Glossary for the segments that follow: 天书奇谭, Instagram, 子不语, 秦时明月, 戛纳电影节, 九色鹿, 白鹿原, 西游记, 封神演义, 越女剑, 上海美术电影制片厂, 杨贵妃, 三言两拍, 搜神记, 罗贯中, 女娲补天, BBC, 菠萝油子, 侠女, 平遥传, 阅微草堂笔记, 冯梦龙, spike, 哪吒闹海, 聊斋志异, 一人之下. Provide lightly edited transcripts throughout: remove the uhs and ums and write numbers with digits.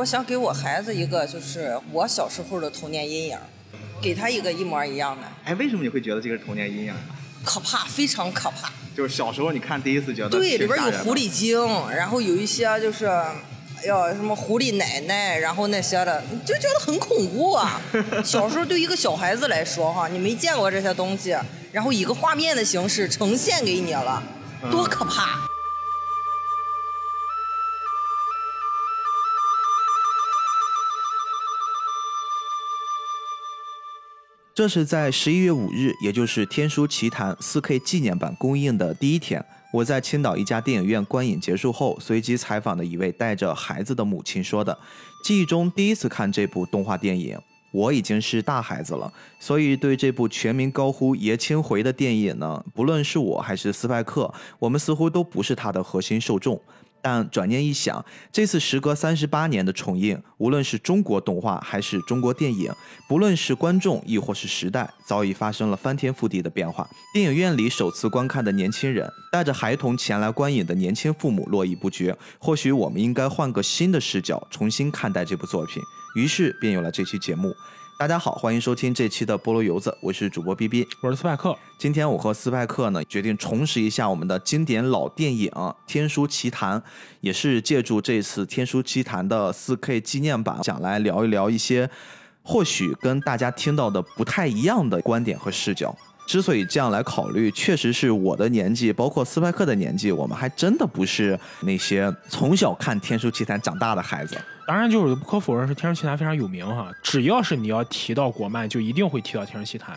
我想给我孩子一个就是我小时候的童年阴影，给他一个一模一样的。哎，为什么你会觉得这个是童年阴影呢？可怕，非常可怕。就是小时候你看第一次觉得对，里边有狐狸精，然后有一些就是什么狐狸奶奶，然后那些的，就觉得很恐怖啊。小时候对一个小孩子来说哈，你没见过这些东西，然后以一个画面的形式呈现给你了，多可怕！这是在11月5日，也就是《天书奇谭》4K 纪念版公映的第一天，我在青岛一家电影院观影结束后，随机采访的一位带着孩子的母亲说的。记忆中第一次看这部动画电影，我已经是大孩子了，所以对这部全民高呼爷青回的电影呢，不论是我还是斯派克，我们似乎都不是它的核心受众。但转念一想，这次时隔38年的重映，无论是中国动画还是中国电影，不论是观众亦或是时代，早已发生了翻天覆地的变化。电影院里首次观看的年轻人，带着孩童前来观影的年轻父母络绎不绝。或许我们应该换个新的视角，重新看待这部作品，于是便有了这期节目。大家好，欢迎收听这期的菠萝油子，我是主播 BB， 我是斯派克。今天我和斯派克呢，决定重拾一下我们的经典老电影《天书奇谭》，也是借助这次《天书奇谭》的 4K 纪念版，想来聊一聊一些或许跟大家听到的不太一样的观点和视角。之所以这样来考虑，确实是我的年纪，包括斯派克的年纪，我们还真的不是那些从小看《天书奇谭》长大的孩子。当然，就是不可否认是《天书奇谭》非常有名哈，只要是你要提到国漫，就一定会提到《天书奇谭》。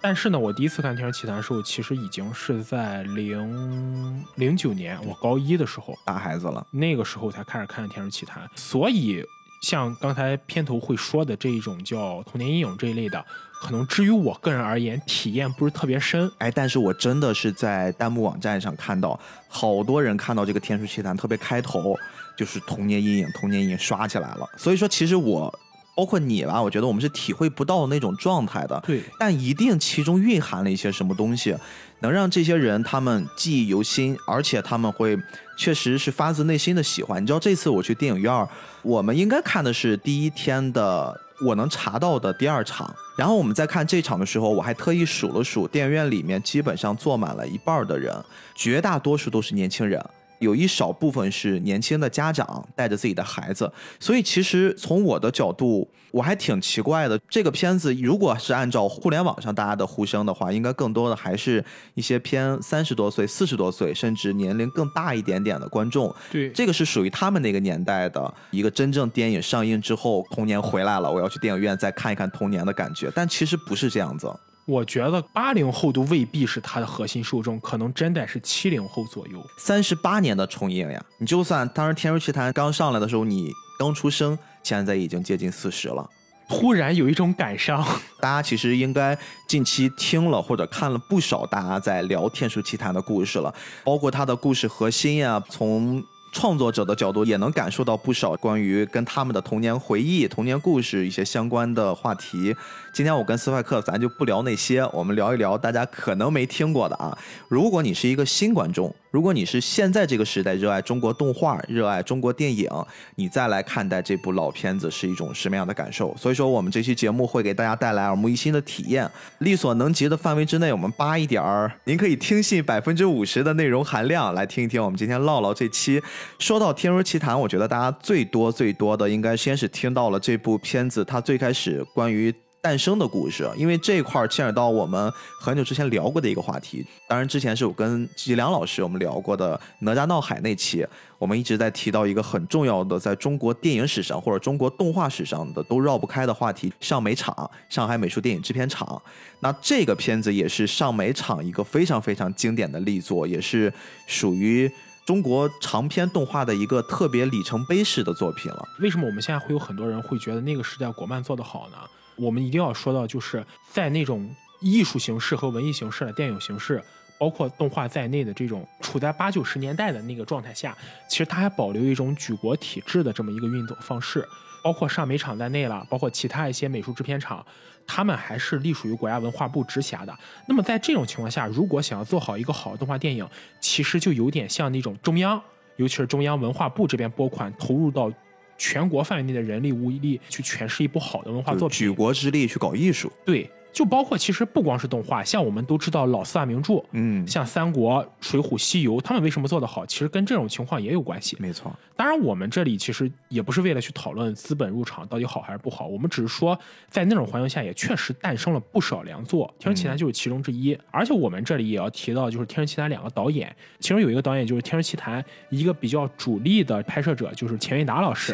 但是呢，我第一次看《天书奇谭》的时候，其实已经是在09年，我高一的时候，大孩子了，那个时候才开始看《天书奇谭》。所以，像刚才片头会说的这一种叫童年阴影这一类的，可能至于我个人而言体验不是特别深。哎，但是我真的是在弹幕网站上看到好多人看到这个天书奇谭特别开头就是童年阴影，童年阴影刷起来了。所以说其实我包括你吧，我觉得我们是体会不到那种状态的，对，但一定其中蕴含了一些什么东西能让这些人他们记忆犹新，而且他们会确实是发自内心的喜欢。你知道这次我去电影院，我们应该看的是第一天的我能查到的第二场，然后我们在看这场的时候，我还特意数了数，电影院里面基本上坐满了一半的人，绝大多数都是年轻人，有一少部分是年轻的家长带着自己的孩子。所以其实从我的角度，我还挺奇怪的，这个片子如果是按照互联网上大家的呼声的话，应该更多的还是一些偏30多岁、40多岁，甚至年龄更大一点点的观众。对，这个是属于他们那个年代的一个真正电影上映之后，童年回来了，我要去电影院再看一看童年的感觉。但其实不是这样子。我觉得80后都未必是他的核心受众，可能真的是70后左右。38年的重映呀，你就算当时《天书奇谭》刚上来的时候你刚出生，现在已经接近40了，突然有一种感伤。大家其实应该近期听了或者看了不少大家在聊《天书奇谭》的故事了，包括他的故事核心呀，从创作者的角度也能感受到不少关于跟他们的童年回忆、童年故事一些相关的话题。今天我跟斯派克咱就不聊那些，我们聊一聊大家可能没听过的啊。如果你是一个新观众，如果你是现在这个时代热爱中国动画、热爱中国电影，你再来看待这部老片子是一种什么样的感受。所以说我们这期节目会给大家带来耳目一新的体验，力所能及的范围之内我们扒一点儿您可以听信50%的内容含量来听一听我们今天唠唠这期。说到《天书奇谭》，我觉得大家最多的应该先是听到了这部片子它最开始关于诞生的故事，因为这一块牵扯到我们很久之前聊过的一个话题。当然之前是我跟吉良老师我们聊过的哪吒闹海那期，我们一直在提到一个很重要的在中国电影史上或者中国动画史上的都绕不开的话题，上美厂，上海美术电影制片厂。那这个片子也是上美厂一个非常经典的力作，也是属于中国长篇动画的一个特别里程碑式的作品了。为什么我们现在会有很多人会觉得那个时代国漫做得好呢？我们一定要说到，就是在那种艺术形式和文艺形式的电影形式，包括动画在内的这种处在80、90年代的那个状态下，其实它还保留一种举国体制的这么一个运作方式。包括上美厂在内了，包括其他一些美术制片厂，他们还是隶属于国家文化部直辖的。那么在这种情况下，如果想要做好一个好的动画电影，其实就有点像那种中央，尤其是中央文化部这边拨款投入到全国范围内的人力物力去诠释一部好的文化作品，举国之力去搞艺术。对，就包括其实不光是动画，像我们都知道老四大名著，像三国、水浒、西游，他们为什么做得好，其实跟这种情况也有关系。没错，当然我们这里其实也不是为了去讨论资本入场到底好还是不好，我们只是说在那种环境下也确实诞生了不少良作，《天神奇谭》就是其中之一。而且我们这里也要提到，就是《天神奇谭》两个导演，其中有一个导演就是《天神奇谭》一个比较主力的拍摄者就是钱运达老师。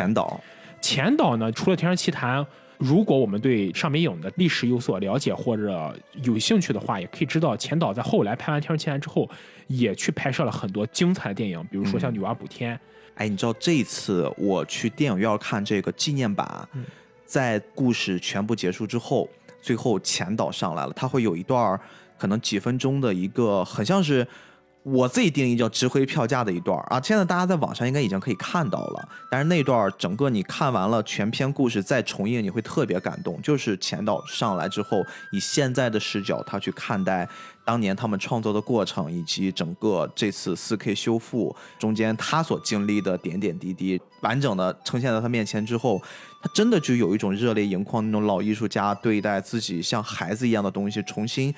钱导呢，除了《天神奇谭》，如果我们对上美影的历史有所了解或者有兴趣的话，也可以知道钱导在后来拍完《天神奇谭》之后也去拍摄了很多精彩的电影，比如说像《女娲补天》。哎，你知道这一次我去电影院看这个纪念版，在故事全部结束之后，最后钱导上来了，他会有一段可能几分钟的一个很像是我自己定义叫值回票价的一段啊，现在大家在网上应该已经可以看到了。但是那段整个你看完了全篇故事再重映，你会特别感动。就是钱导上来之后，以现在的视角，他去看待当年他们创作的过程，以及整个这次 4K 修复中间他所经历的点点滴滴，完整的呈现在他面前之后，他真的就有一种热泪盈眶，那种老艺术家对待自己像孩子一样的东西，重新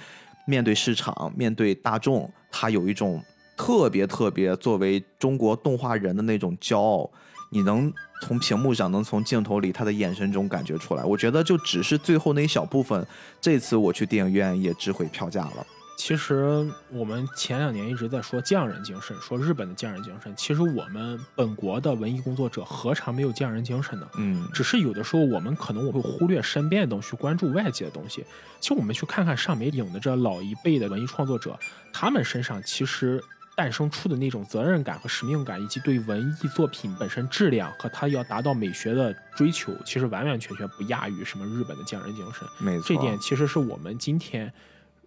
面对市场，面对大众，他有一种特别特别作为中国动画人的那种骄傲，你能从屏幕上，能从镜头里他的眼神中感觉出来。我觉得就只是最后那一小部分，这次我去电影院也值回票价了。其实我们前两年一直在说匠人精神，说日本的匠人精神，其实我们本国的文艺工作者何尝没有匠人精神呢？只是有的时候我们可能我会忽略身边的东西，关注外界的东西。其实我们去看看上美影的这老一辈的文艺创作者，他们身上其实诞生出的那种责任感和使命感，以及对文艺作品本身质量和它要达到美学的追求，其实完完全全不亚于什么日本的匠人精神。没错，这点其实是我们今天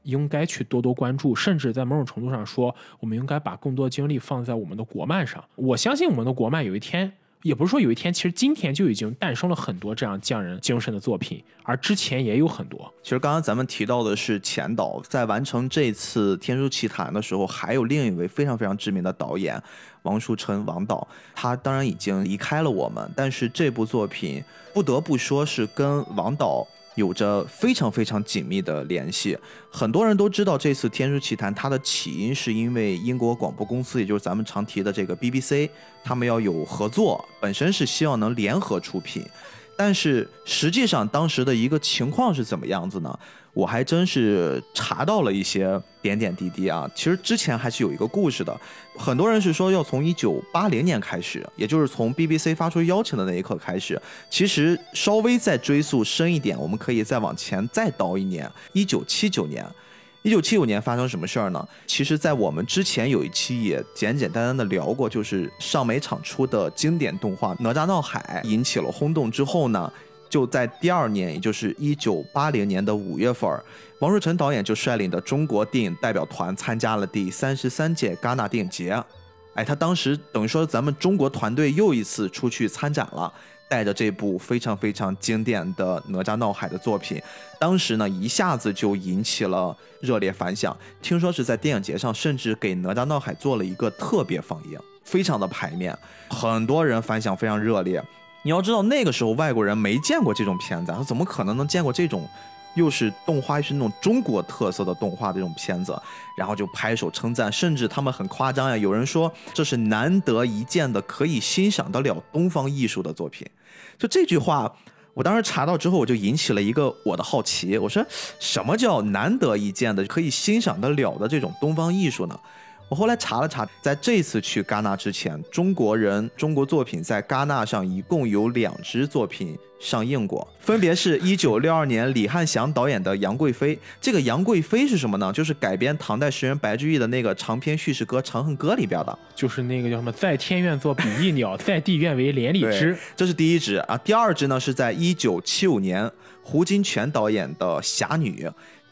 应该去多多关注，甚至在某种程度上说，我们应该把更多精力放在我们的国漫上。我相信我们的国漫有一天，也不是说有一天，其实今天就已经诞生了很多这样匠人精神的作品，而之前也有很多。其实刚刚咱们提到的是钱导，在完成这次《天书奇谭》的时候，还有另一位非常非常知名的导演王树琛，王导，他当然已经离开了我们，但是这部作品不得不说是跟王导有着非常非常紧密的联系。很多人都知道这次《天书奇谭》它的起因是因为英国广播公司，也就是咱们常提的这个 BBC， 他们要有合作，本身是希望能联合出品。但是实际上当时的一个情况是怎么样子呢？我还真是查到了一些点点滴滴啊。其实之前还是有一个故事的，很多人是说要从1980年开始，也就是从 BBC 发出邀请的那一刻开始。其实稍微再追溯深一点，我们可以再往前再倒一年，1979年。1975年发生什么事儿呢？其实在我们之前有一期也简简单单的聊过，就是上美厂出的经典动画《哪吒闹海》引起了轰动之后呢，就在第二年，也就是1980年的5月份，王树琛导演就率领的中国电影代表团参加了第33届戛纳电影节。哎，他当时等于说咱们中国团队又一次出去参展了，带着这部非常非常经典的哪吒闹海的作品，当时呢一下子就引起了热烈反响。听说是在电影节上甚至给哪吒闹海做了一个特别放映，非常的排面，很多人反响非常热烈。你要知道那个时候外国人没见过这种片子，他怎么可能能见过这种又是动画又是那种中国特色的动画这种片子，然后就拍手称赞，甚至他们很夸张呀，有人说这是难得一见的可以欣赏得了东方艺术的作品。就这句话我当时查到之后，我就引起了一个我的好奇，我说什么叫难得一见的可以欣赏得了的这种东方艺术呢？我后来查了查，在这次去戛纳之前，中国作品在戛纳上一共有2支作品上映过，分别是1962年李翰祥导演的《杨贵妃》。这个《杨贵妃》是什么呢？就是改编唐代诗人白居易的那个长篇叙事歌《长恨歌》里边的，就是那个叫什么"在天愿作比翼鸟，在地愿为连理枝"。这是第一支啊。第二支呢是在1975年胡金铨导演的《侠女》。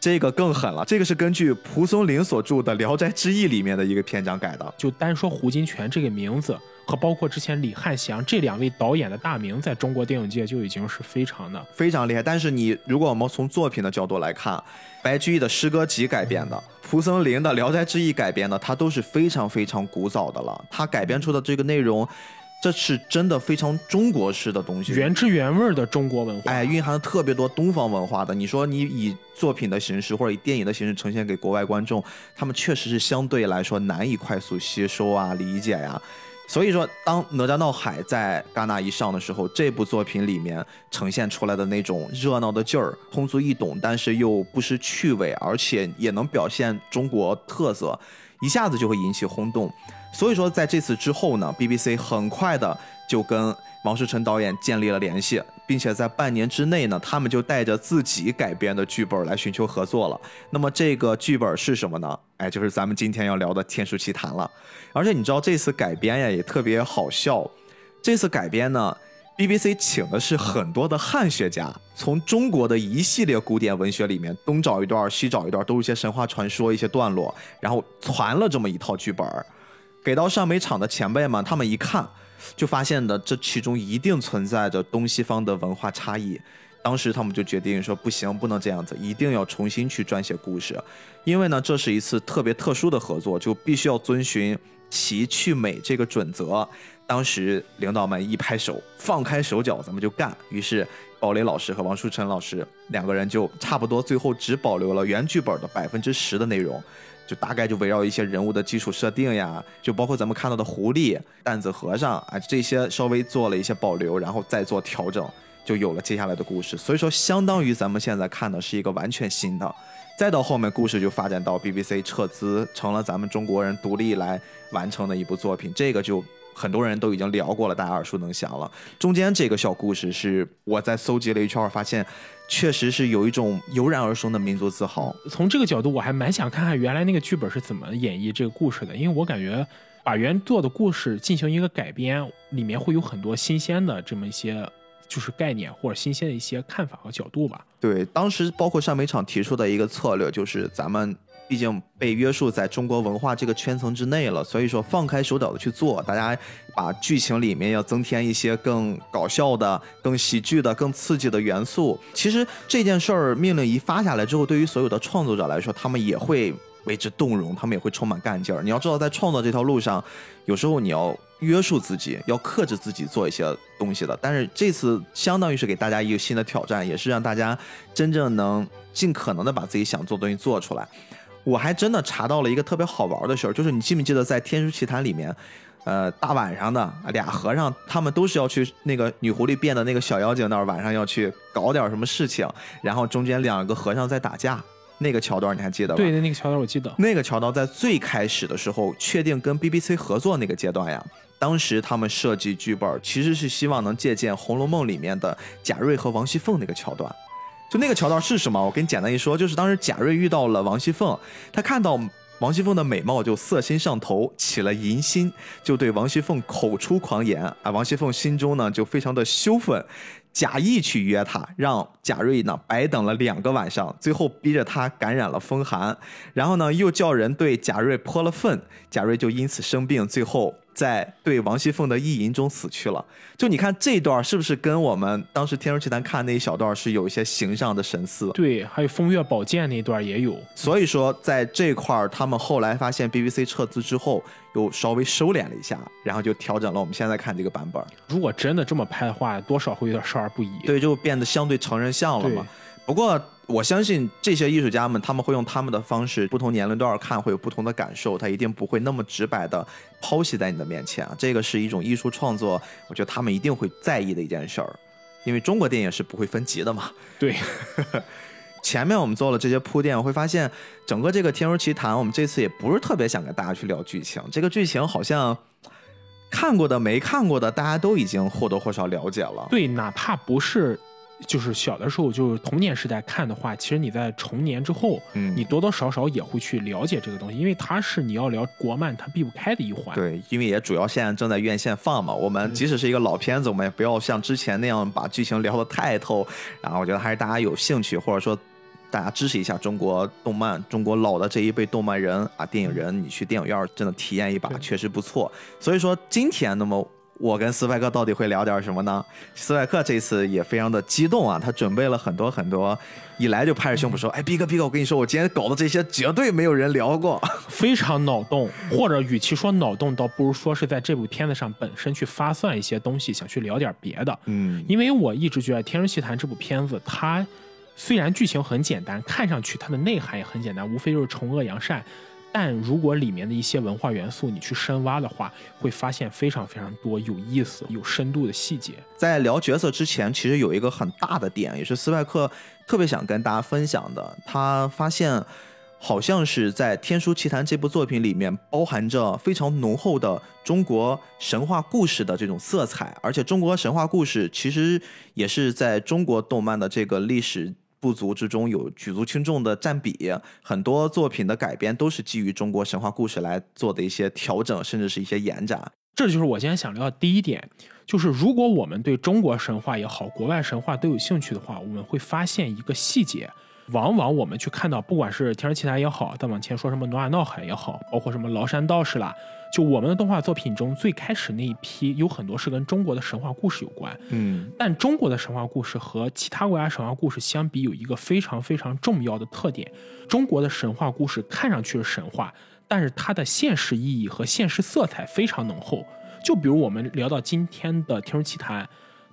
这个更狠了，这个是根据蒲松龄所著的《聊斋志异》里面的一个篇章改的。就单说胡金铨这个名字，和包括之前李翰祥这2位导演的大名，在中国电影界就已经是非常厉害。但是你如果我们从作品的角度来看，白居易的诗歌集改编的，蒲松龄的《聊斋志异》改编的，它都是非常非常古早的了。它改编出的这个内容这是真的非常中国式的东西，原汁原味的中国文化，哎，蕴含特别多东方文化的。你说你以作品的形式或者以电影的形式呈现给国外观众，他们确实是相对来说难以快速吸收啊、理解呀、啊。所以说当哪吒闹海在戛纳一上的时候，这部作品里面呈现出来的那种热闹的劲儿，通俗易懂，但是又不失趣味，而且也能表现中国特色，一下子就会引起轰动。所以说在这次之后呢， BBC 很快的就跟王世臣导演建立了联系，并且在半年之内呢，他们就带着自己改编的剧本来寻求合作了。那么这个剧本是什么呢？哎，就是咱们今天要聊的《天书奇谭》了。而且你知道这次改编呀也特别好笑，这次改编呢 BBC 请的是很多的汉学家，从中国的一系列古典文学里面东找一段西找一段，都是一些神话传说一些段落，然后传了这么一套剧本给到上美厂的前辈们，他们一看就发现的这其中一定存在着东西方的文化差异。当时他们就决定说不行，不能这样子，一定要重新去撰写故事。因为呢这是一次特别特殊的合作，就必须要遵循其去美这个准则。当时领导们一拍手，放开手脚，咱们就干。于是鲍蕾老师和王树臣老师两个人就差不多最后只保留了原剧本的10%的内容，就大概就围绕一些人物的基础设定呀，就包括咱们看到的狐狸、担子和尚啊，这些稍微做了一些保留，然后再做调整，就有了接下来的故事。所以说相当于咱们现在看的是一个完全新的。再到后面故事就发展到 BBC 撤资，成了咱们中国人独立来完成的一部作品，这个就很多人都已经聊过了，大家耳熟能详了。中间这个小故事是我在搜集了一圈发现确实是有一种油然而生的民族自豪。从这个角度我还蛮想看看原来那个剧本是怎么演绎这个故事的，因为我感觉把原作的故事进行一个改编，里面会有很多新鲜的这么一些就是概念或者新鲜的一些看法和角度吧。对，当时包括上美厂提出的一个策略就是咱们毕竟被约束在中国文化这个圈层之内了，所以说放开手脚的去做，大家把剧情里面要增添一些更搞笑的、更喜剧的、更刺激的元素。其实这件事儿命令一发下来之后，对于所有的创作者来说，他们也会为之动容，他们也会充满干劲儿。你要知道在创作这条路上，有时候你要约束自己，要克制自己做一些东西的，但是这次相当于是给大家一个新的挑战，也是让大家真正能尽可能的把自己想做的东西做出来。我还真的查到了一个特别好玩的事儿，就是你记不记得在《天书奇谭》里面，大晚上的俩和尚，他们都是要去那个女狐狸变的那个小妖精那儿，晚上要去搞点什么事情，然后中间两个和尚在打架，那个桥段你还记得吧？对，那个桥段我记得。那个桥段在最开始的时候，确定跟 BBC 合作那个阶段呀，当时他们设计剧本其实是希望能借鉴《红楼梦》里面的贾瑞和王熙凤那个桥段。就那个桥段是什么？我给你简单一说，就是当时贾瑞遇到了王熙凤，他看到王熙凤的美貌就色心上头，起了淫心，就对王熙凤口出狂言啊。王熙凤心中呢就非常的羞愤，假意去约他，让贾瑞呢白等了2个晚上，最后逼着他感染了风寒，然后呢又叫人对贾瑞泼了粪，贾瑞就因此生病，最后在对王熙凤的意淫中死去了。就你看这段是不是跟我们当时《天书奇谭》看那一小段是有一些形象的神似？对，还有风月宝鉴那段也有。所以说在这块他们后来发现 BBC 撤资之后又稍微收敛了一下，然后就调整了我们现在看这个版本。如果真的这么拍的话，多少会有点少儿不宜。对，就变得相对成人像了嘛。不过我相信这些艺术家们，他们会用他们的方式，不同年龄段看会有不同的感受，他一定不会那么直白的剖析在你的面前啊。这个是一种艺术创作，我觉得他们一定会在意的一件事儿，因为中国电影是不会分级的嘛。对。前面我们做了这些铺垫，我会发现整个这个《天书奇谭》，我们这次也不是特别想跟大家去聊剧情，这个剧情好像看过的、没看过的，大家都已经或多或少了解了。对，哪怕不是。就是小的时候就是童年时代看的话，其实你在成年之后你多多少少也会去了解这个东西，因为它是你要聊国漫它避不开的一环。对，因为也主要现在正在院线放嘛，我们即使是一个老片子，我们也不要像之前那样把剧情聊得太透，然后我觉得还是大家有兴趣，或者说大家支持一下中国动漫，中国老的这一辈动漫人啊、电影人，你去电影院真的体验一把确实不错。所以说今天那么我跟斯派克到底会聊点什么呢？斯派克这次也非常的激动啊，他准备了很多，一来就拍着胸脯说：“哎，逼哥逼哥，我跟你说，我今天搞的这些绝对没有人聊过，非常脑洞。或者与其说脑洞，倒不如说是在这部片子上本身去发散一些东西，想去聊点别的。因为我一直觉得《天书奇谭》这部片子，它虽然剧情很简单，看上去它的内涵也很简单，无非就是惩恶扬善。”但如果里面的一些文化元素你去深挖的话，会发现非常非常多有意思有深度的细节。在聊角色之前，其实有一个很大的点，也是斯派克特别想跟大家分享的。他发现好像是在《天书奇谭》这部作品里面包含着非常浓厚的中国神话故事的这种色彩，而且中国神话故事其实也是在中国动漫的这个历史部族之中有举足轻重的占比，很多作品的改编都是基于中国神话故事来做的一些调整，甚至是一些延展。这就是我今天想聊的第一点，就是如果我们对中国神话也好，国外神话都有兴趣的话，我们会发现一个细节，往往我们去看到，不管是《天书奇谭》也好，再往前说什么《哪吒闹海》也好，包括什么《崂山道士》啦，就我们的动画作品中最开始那一批有很多是跟中国的神话故事有关。但中国的神话故事和其他国家神话故事相比，有一个非常非常重要的特点，中国的神话故事看上去是神话，但是它的现实意义和现实色彩非常浓厚。就比如我们聊到今天的《天书奇谭》，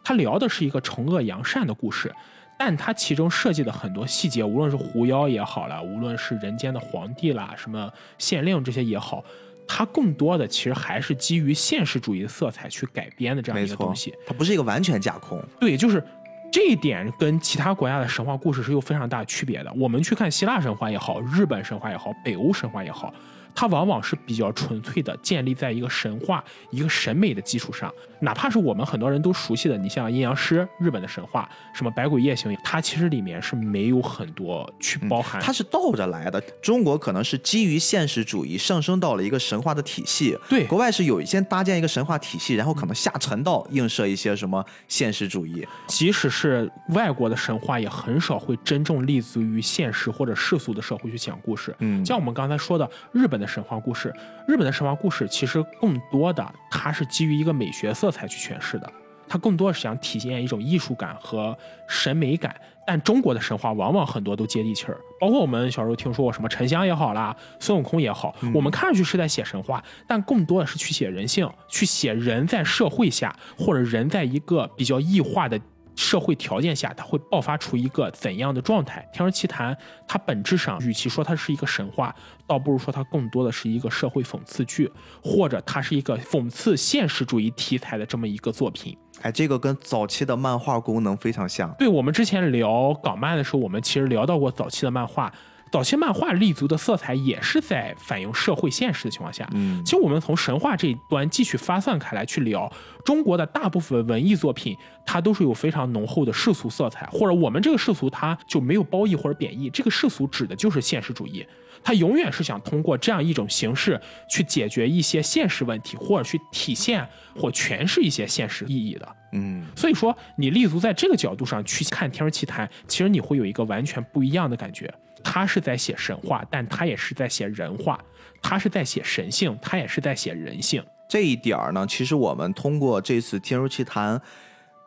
它聊的是一个惩恶扬善的故事，但它其中设计的很多细节，无论是狐妖也好了，无论是人间的皇帝啦，什么县令这些也好，它更多的其实还是基于现实主义的色彩去改编的这样一个东西，它不是一个完全架空。对，就是这一点跟其他国家的神话故事是有非常大区别的。我们去看希腊神话也好，日本神话也好，北欧神话也好，它往往是比较纯粹的建立在一个神话一个审美的基础上，哪怕是我们很多人都熟悉的，你像阴阳师日本的神话，什么百鬼夜行，它其实里面是没有很多去包含，它是倒着来的。中国可能是基于现实主义上升到了一个神话的体系，对，国外是有先搭建一个神话体系，然后可能下沉到映射一些什么现实主义。即使是外国的神话也很少会真正立足于现实或者世俗的社会去讲故事。像我们刚才说的日本的神话故事，日本的神话故事其实更多的它是基于一个美学色彩去诠释的，它更多是想体现一种艺术感和审美感。但中国的神话往往很多都接地气儿，包括我们小时候听说过什么沉香也好啦，孙悟空也好，我们看上去是在写神话，但更多的是去写人性，去写人在社会下或者人在一个比较异化的社会条件下，它会爆发出一个怎样的状态？《天书奇谭》它本质上，与其说它是一个神话，倒不如说它更多的是一个社会讽刺剧，或者它是一个讽刺现实主义题材的这么一个作品。哎，这个跟早期的漫画功能非常像。对，我们之前聊港漫的时候，我们其实聊到过早期的漫画。早期漫画立足的色彩也是在反映社会现实的情况下。其实我们从神话这一端继续发散开来去聊，中国的大部分文艺作品它都是有非常浓厚的世俗色彩，或者我们这个世俗它就没有褒义或者贬义，这个世俗指的就是现实主义，它永远是想通过这样一种形式去解决一些现实问题，或者去体现或诠释一些现实意义的。所以说你立足在这个角度上去看《天书奇谭》，其实你会有一个完全不一样的感觉。他是在写神话，但他也是在写人话，他是在写神性，他也是在写人性。这一点呢，其实我们通过这次《天书奇谭》，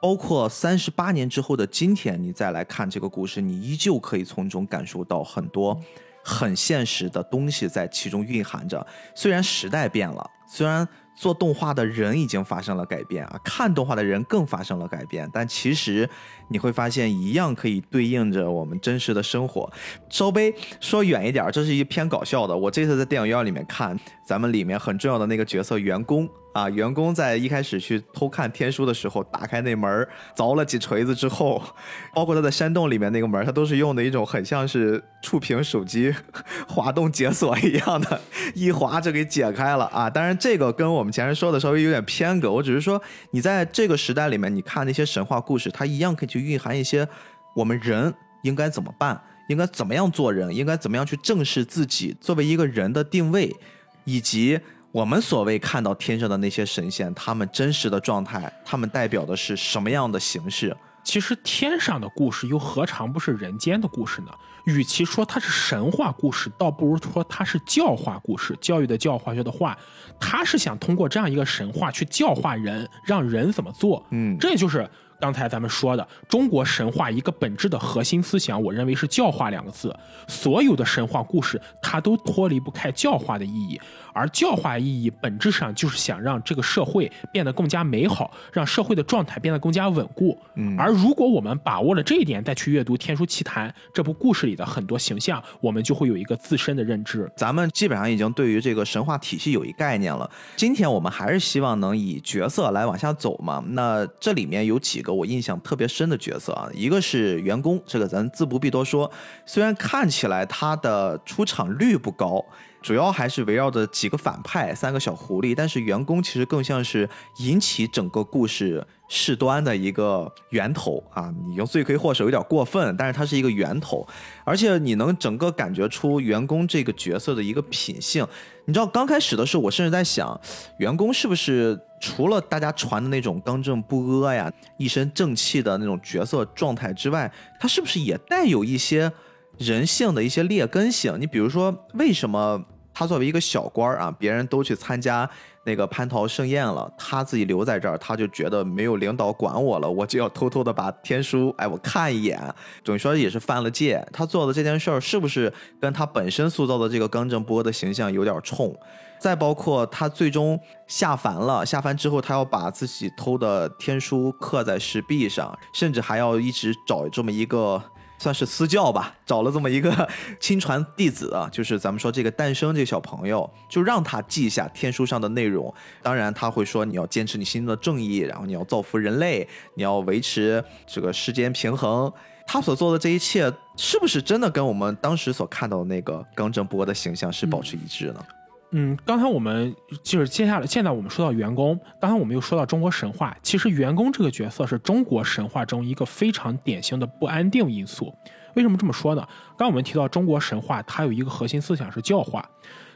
包括38年之后的今天，你再来看这个故事，你依旧可以从中感受到很多很现实的东西在其中蕴含着。虽然时代变了，虽然做动画的人已经发生了改变啊，看动画的人更发生了改变，但其实你会发现一样可以对应着我们真实的生活。稍微说远一点，这是一篇搞笑的。我这次在电影院里面看，咱们里面很重要的那个角色员工啊，员工在一开始去偷看天书的时候，打开那门凿了几锤子之后，包括他在山洞里面那个门，他都是用的一种很像是触屏手机滑动解锁一样的，一滑就给解开了啊。当然这个跟我们前面说的稍微有点偏格，我只是说你在这个时代里面，你看那些神话故事，它一样可以去蕴含一些我们人应该怎么办，应该怎么样做人，应该怎么样去正视自己作为一个人的定位，以及我们所谓看到天上的那些神仙，他们真实的状态，他们代表的是什么样的形式。其实天上的故事又何尝不是人间的故事呢？与其说它是神话故事，倒不如说它是教化故事，教育的教，化学的化。它是想通过这样一个神话去教化人，让人怎么做。这就是刚才咱们说的中国神话一个本质的核心思想，我认为是教化两个字。所有的神话故事它都脱离不开教化的意义，而教化意义本质上就是想让这个社会变得更加美好，让社会的状态变得更加稳固。而如果我们把握了这一点，再去阅读《天书奇谭》这部故事里的很多形象，我们就会有一个自身的认知。咱们基本上已经对于这个神话体系有一概念了，今天我们还是希望能以角色来往下走嘛。那这里面有几个我印象特别深的角色啊，一个是员工，这个咱自不必多说，虽然看起来他的出场率不高，主要还是围绕着几个反派三个小狐狸，但是员工其实更像是引起整个故事事端的一个源头啊，你用罪魁祸首有点过分，但是它是一个源头，而且你能整个感觉出员工这个角色的一个品性。你知道刚开始的时候我甚至在想，员工是不是除了大家传的那种刚正不阿呀一身正气的那种角色状态之外，他是不是也带有一些人性的一些劣根性？你比如说为什么他作为一个小官啊，别人都去参加那个蟠桃盛宴了，他自己留在这儿，他就觉得没有领导管我了，我就要偷偷的把天书我看一眼，等于说也是犯了戒。他做的这件事儿是不是跟他本身塑造的这个刚正不阿的形象有点冲？再包括他最终下凡了，下凡之后他要把自己偷的天书刻在石壁上，甚至还要一直找这么一个算是私教吧，找了这么一个亲传弟子啊，就是咱们说这个诞生这个小朋友，就让他记一下天书上的内容。当然他会说你要坚持你心中的正义，然后你要造福人类，你要维持这个世间平衡。他所做的这一切是不是真的跟我们当时所看到的那个刚正不阿的形象是保持一致呢？刚才我们就是接下来，现在我们说到员工，刚才我们又说到中国神话，其实员工这个角色是中国神话中一个非常典型的不安定因素。为什么这么说呢？刚我们提到中国神话它有一个核心思想是教化，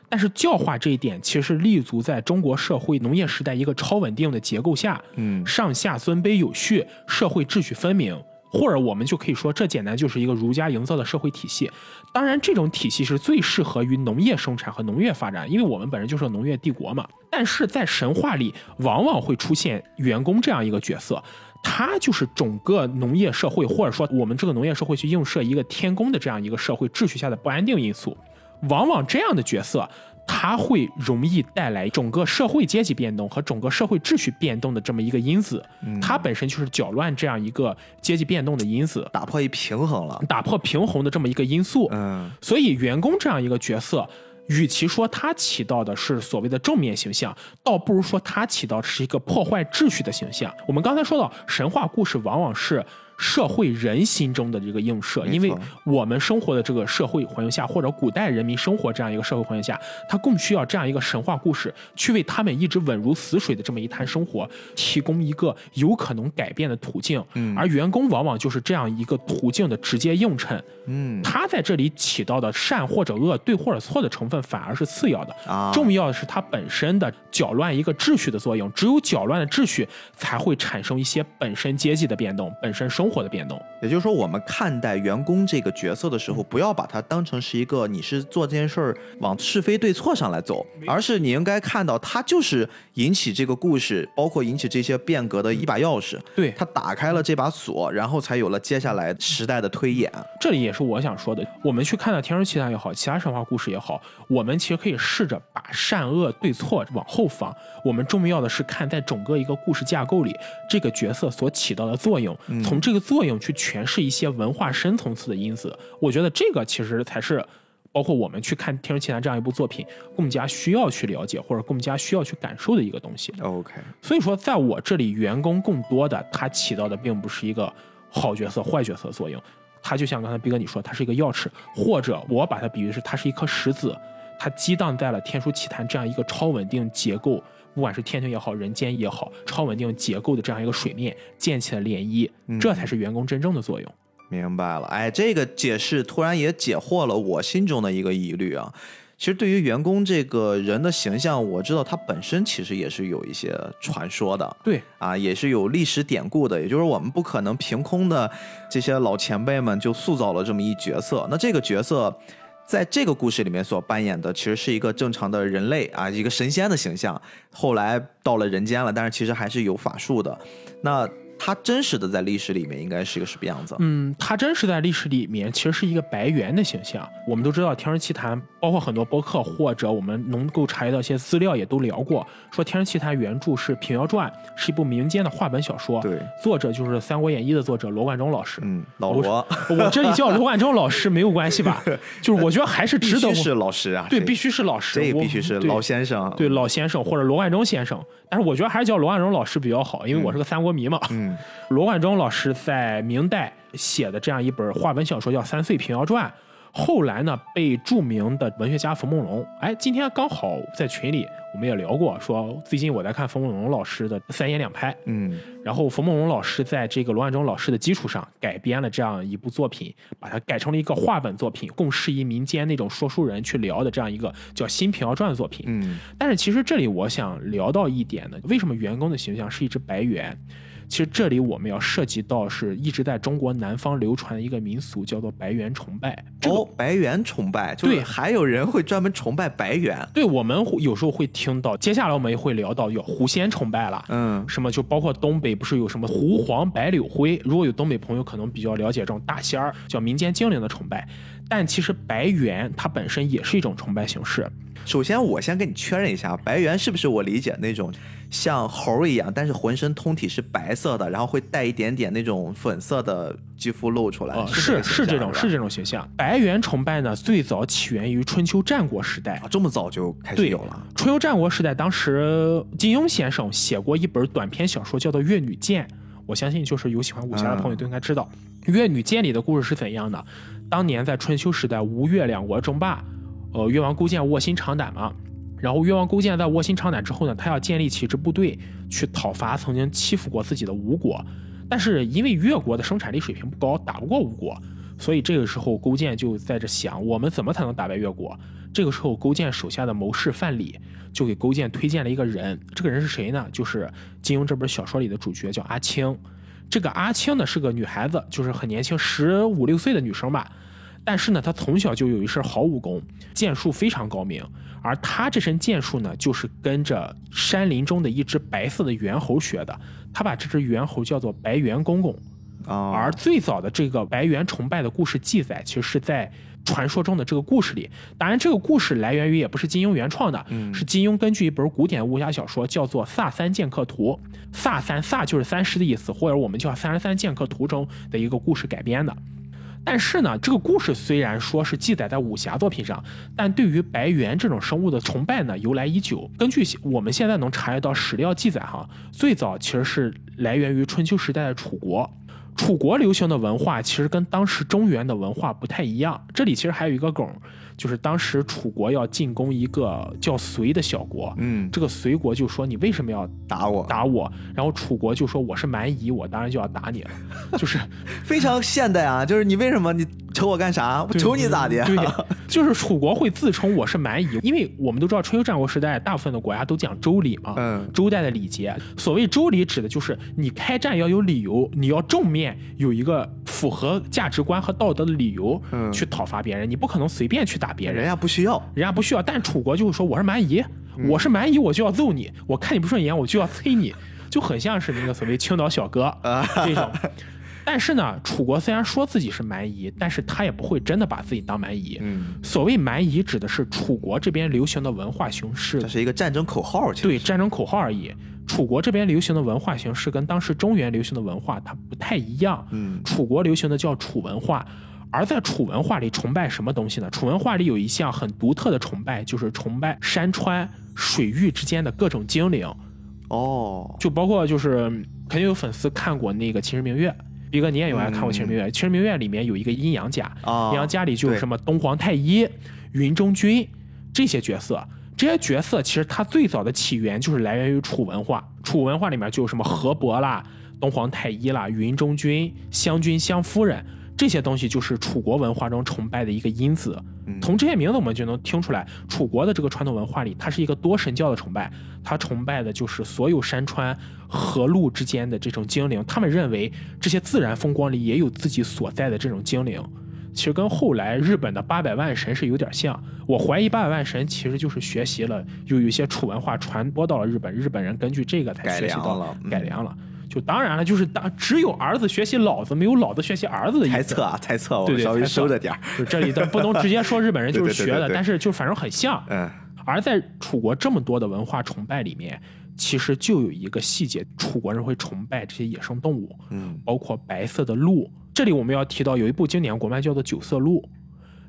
但是教化这一点其实立足在中国社会农业时代一个超稳定的结构下，上下尊卑有序，社会秩序分明，或者我们就可以说这简单就是一个儒家营造的社会体系。当然这种体系是最适合于农业生产和农业发展，因为我们本身就是农业帝国嘛。但是在神话里往往会出现员工这样一个角色，他就是整个农业社会，或者说我们这个农业社会去映射一个天宫的这样一个社会秩序下的不安定因素。往往这样的角色它会容易带来整个社会阶级变动和整个社会秩序变动的这么一个因子，它本身就是搅乱这样一个阶级变动的因子，打破一平衡了，打破平衡的这么一个因素。所以员工这样一个角色，与其说它起到的是所谓的正面形象，倒不如说它起到的是一个破坏秩序的形象。我们刚才说到神话故事往往是社会人心中的这个映射，因为我们生活的这个社会环境下，或者古代人民生活这样一个社会环境下，他更需要这样一个神话故事去为他们一直稳如死水的这么一滩生活提供一个有可能改变的途径。而员工往往就是这样一个途径的直接映衬。他在这里起到的善或者恶、对或者错的成分反而是次要的，重要的是他本身的搅乱一个秩序的作用。只有搅乱的秩序才会产生一些本身阶级的变动，本身生活的变动。也就是说我们看待员工这个角色的时候，不要把它当成是一个你是做这件事儿往是非对错上来走，而是你应该看到它就是引起这个故事，包括引起这些变革的一把钥匙。对，它打开了这把锁，然后才有了接下来时代的推演。这里也是我想说的，我们去看到天书奇谭也好，其他神话故事也好，我们其实可以试着把善恶对错往后放，我们重要的是看在整个一个故事架构里这个角色所起到的作用，从这个作用去诠释一些文化深层次的因子。我觉得这个其实才是包括我们去看《天书奇谭》这样一部作品更加需要去了解，或者更加需要去感受的一个东西。所以说在我这里，员工更多的它起到的并不是一个好角色坏角色的作用，它就像刚才毕哥你说，它是一个钥匙，或者我把它比喻是它是一颗石子，它激荡在了《天书奇谭》这样一个超稳定结构，不管是天庭也好，人间也好，超稳定结构的这样一个水面溅起了涟漪，这才是员工真正的作用。明白了，这个解释突然也解惑了我心中的一个疑虑啊。其实对于员工这个人的形象，我知道他本身其实也是有一些传说的，对啊，也是有历史典故的，也就是我们不可能凭空的这些老前辈们就塑造了这么一角色。那这个角色在这个故事里面所扮演的其实是一个正常的人类啊，一个神仙的形象，后来到了人间了，但是其实还是有法术的。那他真实的在历史里面应该是一个什么样子？嗯，他真实在历史里面其实是一个白猿的形象。我们都知道《天人奇谭》，包括很多播客或者我们能够查到一些资料也都聊过，说《天人奇谭》原著是《平遥传》，是一部民间的话本小说。对，作者就是《三国演义》的作者罗贯中老师。嗯，老罗，我这里叫罗贯中老师没有关系吧？就是我觉得还是值得，必须是老师啊，对，必须是老师，这必须是老先生，对，老先生或者罗贯中先生。但是我觉得还是叫罗贯中老师比较好，因为我是个三国迷嘛。嗯。罗贯中老师在明代写的这样一本话本小说叫《三岁平遥传》，后来呢被著名的文学家冯梦龙，哎，今天刚好在群里我们也聊过，说最近我在看冯梦龙老师的《三言两拍》，嗯，然后冯梦龙老师在这个罗贯中老师的基础上改编了这样一部作品，把它改成了一个话本作品，更适宜民间那种说书人去聊的这样一个叫《新平遥传》的作品。嗯，但是其实这里我想聊到一点呢，为什么员工的形象是一只白猿？其实这里我们要涉及到是一直在中国南方流传的一个民俗，叫做白猿崇拜。哦，白猿崇拜，对，还有人会专门崇拜白猿。对，我们有时候会听到，接下来我们也会聊到有狐仙崇拜了。嗯，什么就包括东北不是有什么狐黄白柳灰？如果有东北朋友可能比较了解这种大仙儿，叫民间精灵的崇拜。但其实白猿它本身也是一种崇拜形式。首先我先跟你确认一下，白猿是不是我理解那种像猴一样，但是浑身通体是白色的，然后会带一点点那种粉色的肌肤露出来？是这种形象。白猿崇拜呢，最早起源于春秋战国时代。啊，这么早就开始有了？春秋战国时代，当时金庸先生写过一本短篇小说，叫做《越女剑》。我相信就是有喜欢武侠的朋友都应该知道，《越女剑》里的故事是怎样的？当年在春秋时代，吴越两国争霸，越王勾践卧薪尝胆嘛。然后越王勾践在卧薪尝胆之后呢，他要建立起一支部队去讨伐曾经欺负过自己的吴国，但是因为越国的生产力水平不高，打不过吴国，所以这个时候勾践就在这想，我们怎么才能打败越国？这个时候勾践手下的谋士范蠡就给勾践推荐了一个人，这个人是谁呢？就是金庸这本小说里的主角，叫阿青。这个阿青呢是个女孩子，就是很年轻，15、16岁的女生吧。但是呢，他从小就有一身好武功，剑术非常高明。而他这身剑术呢，就是跟着山林中的一只白色的猿猴学的。他把这只猿猴叫做白猿公公。Oh. 而最早的这个白猿崇拜的故事记载，其实是在传说中的这个故事里。当然，这个故事来源于也不是金庸原创的，是金庸根据一本古典武侠小说叫做《萨三剑客图》，萨就是30的意思，或者我们叫《33剑客图》中的一个故事改编的。但是呢，这个故事虽然说是记载在武侠作品上，但对于白猿这种生物的崇拜呢，由来已久。根据我们现在能查阅到史料记载哈，最早其实是来源于春秋时代的楚国。楚国流行的文化其实跟当时中原的文化不太一样。这里其实还有一个梗，就是当时楚国要进攻一个叫隋的小国，这个隋国就说你为什么要打我？然后楚国就说我是蛮夷，我当然就要打你了，就是非常现代啊，就是你为什么你瞅我干啥？我瞅你咋的？对，就是楚国会自称我是蛮夷，因为我们都知道春秋战国时代大部分的国家都讲周礼嘛，周代的礼节。所谓周礼指的就是你开战要有理由，你要正面有一个符合价值观和道德的理由去讨伐别人，你不可能随便去打别人，人家不需要。但楚国就会说我是蛮夷，我就要揍你，我看你不顺眼我就要催你，就很像是那个所谓青岛小哥这种。但是呢，楚国虽然说自己是蛮夷，但是他也不会真的把自己当蛮夷。所谓蛮夷指的是楚国这边流行的文化形式，这是一个战争口号，对，战争口号而已。楚国这边流行的文化形式跟当时中原流行的文化它不太一样。楚国流行的叫楚文化。而在楚文化里崇拜什么东西呢？楚文化里有一项很独特的崇拜，就是崇拜山川水域之间的各种精灵。就包括就是肯定有粉丝看过那个《秦时明月》，比哥你也有爱看过《秦时明月》。《秦时明月》里面有一个阴阳家，阴阳家里就有什么东皇太一、云中君这些角色。这些角色其实它最早的起源就是来源于楚文化。楚文化里面就有什么河伯啦、东皇太一啦、云中君、湘君、湘夫人这些东西就是楚国文化中崇拜的一个因子。从这些名字我们就能听出来，楚国的这个传统文化里它是一个多神教的崇拜，它崇拜的就是所有山川河路之间的这种精灵，他们认为这些自然风光里也有自己所在的这种精灵。其实跟后来日本的800万神是有点像，我怀疑800万神其实就是学习了，有一些楚文化传播到了日本，日本人根据这个才学习到了改良了。就当然了，就是只有儿子学习老子，没有老子学习儿子的意思。猜测，我稍微收着点儿。就这里的不能直接说日本人就是学的，对对对对对，但是就反正很像。嗯。而在楚国这么多的文化崇拜里面，其实就有一个细节，楚国人会崇拜这些野生动物，包括白色的鹿。这里我们要提到有一部经典国漫叫做《九色鹿》，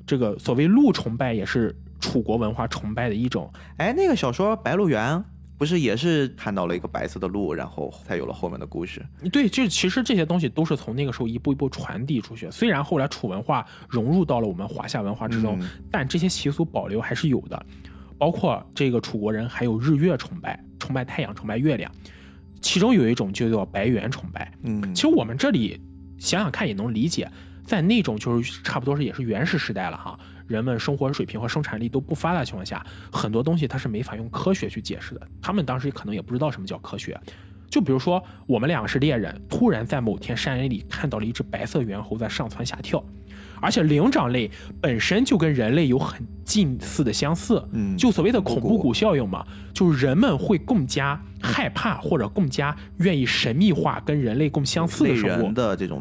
这个所谓鹿崇拜也是楚国文化崇拜的一种。哎，那个小说《白鹿原》不是也是看到了一个白色的鹿，然后才有了后面的故事？对，就其实这些东西都是从那个时候一步一步传递出去。虽然后来楚文化融入到了我们华夏文化之中，但这些习俗保留还是有的。包括这个楚国人还有日月崇拜，崇拜太阳，崇拜月亮，其中有一种就叫白猿崇拜。其实我们这里想想看也能理解，在那种就是差不多是也是原始时代了哈，人们生活水平和生产力都不发达情况下，很多东西它是没法用科学去解释的，他们当时可能也不知道什么叫科学。就比如说我们两个是猎人，突然在某天山林里看到了一只白色猿猴在上蹿下跳，而且灵长类本身就跟人类有很近似的相似，就所谓的恐怖谷效应嘛，就是人们会更加害怕或者更加愿意神秘化跟人类更相似的生物，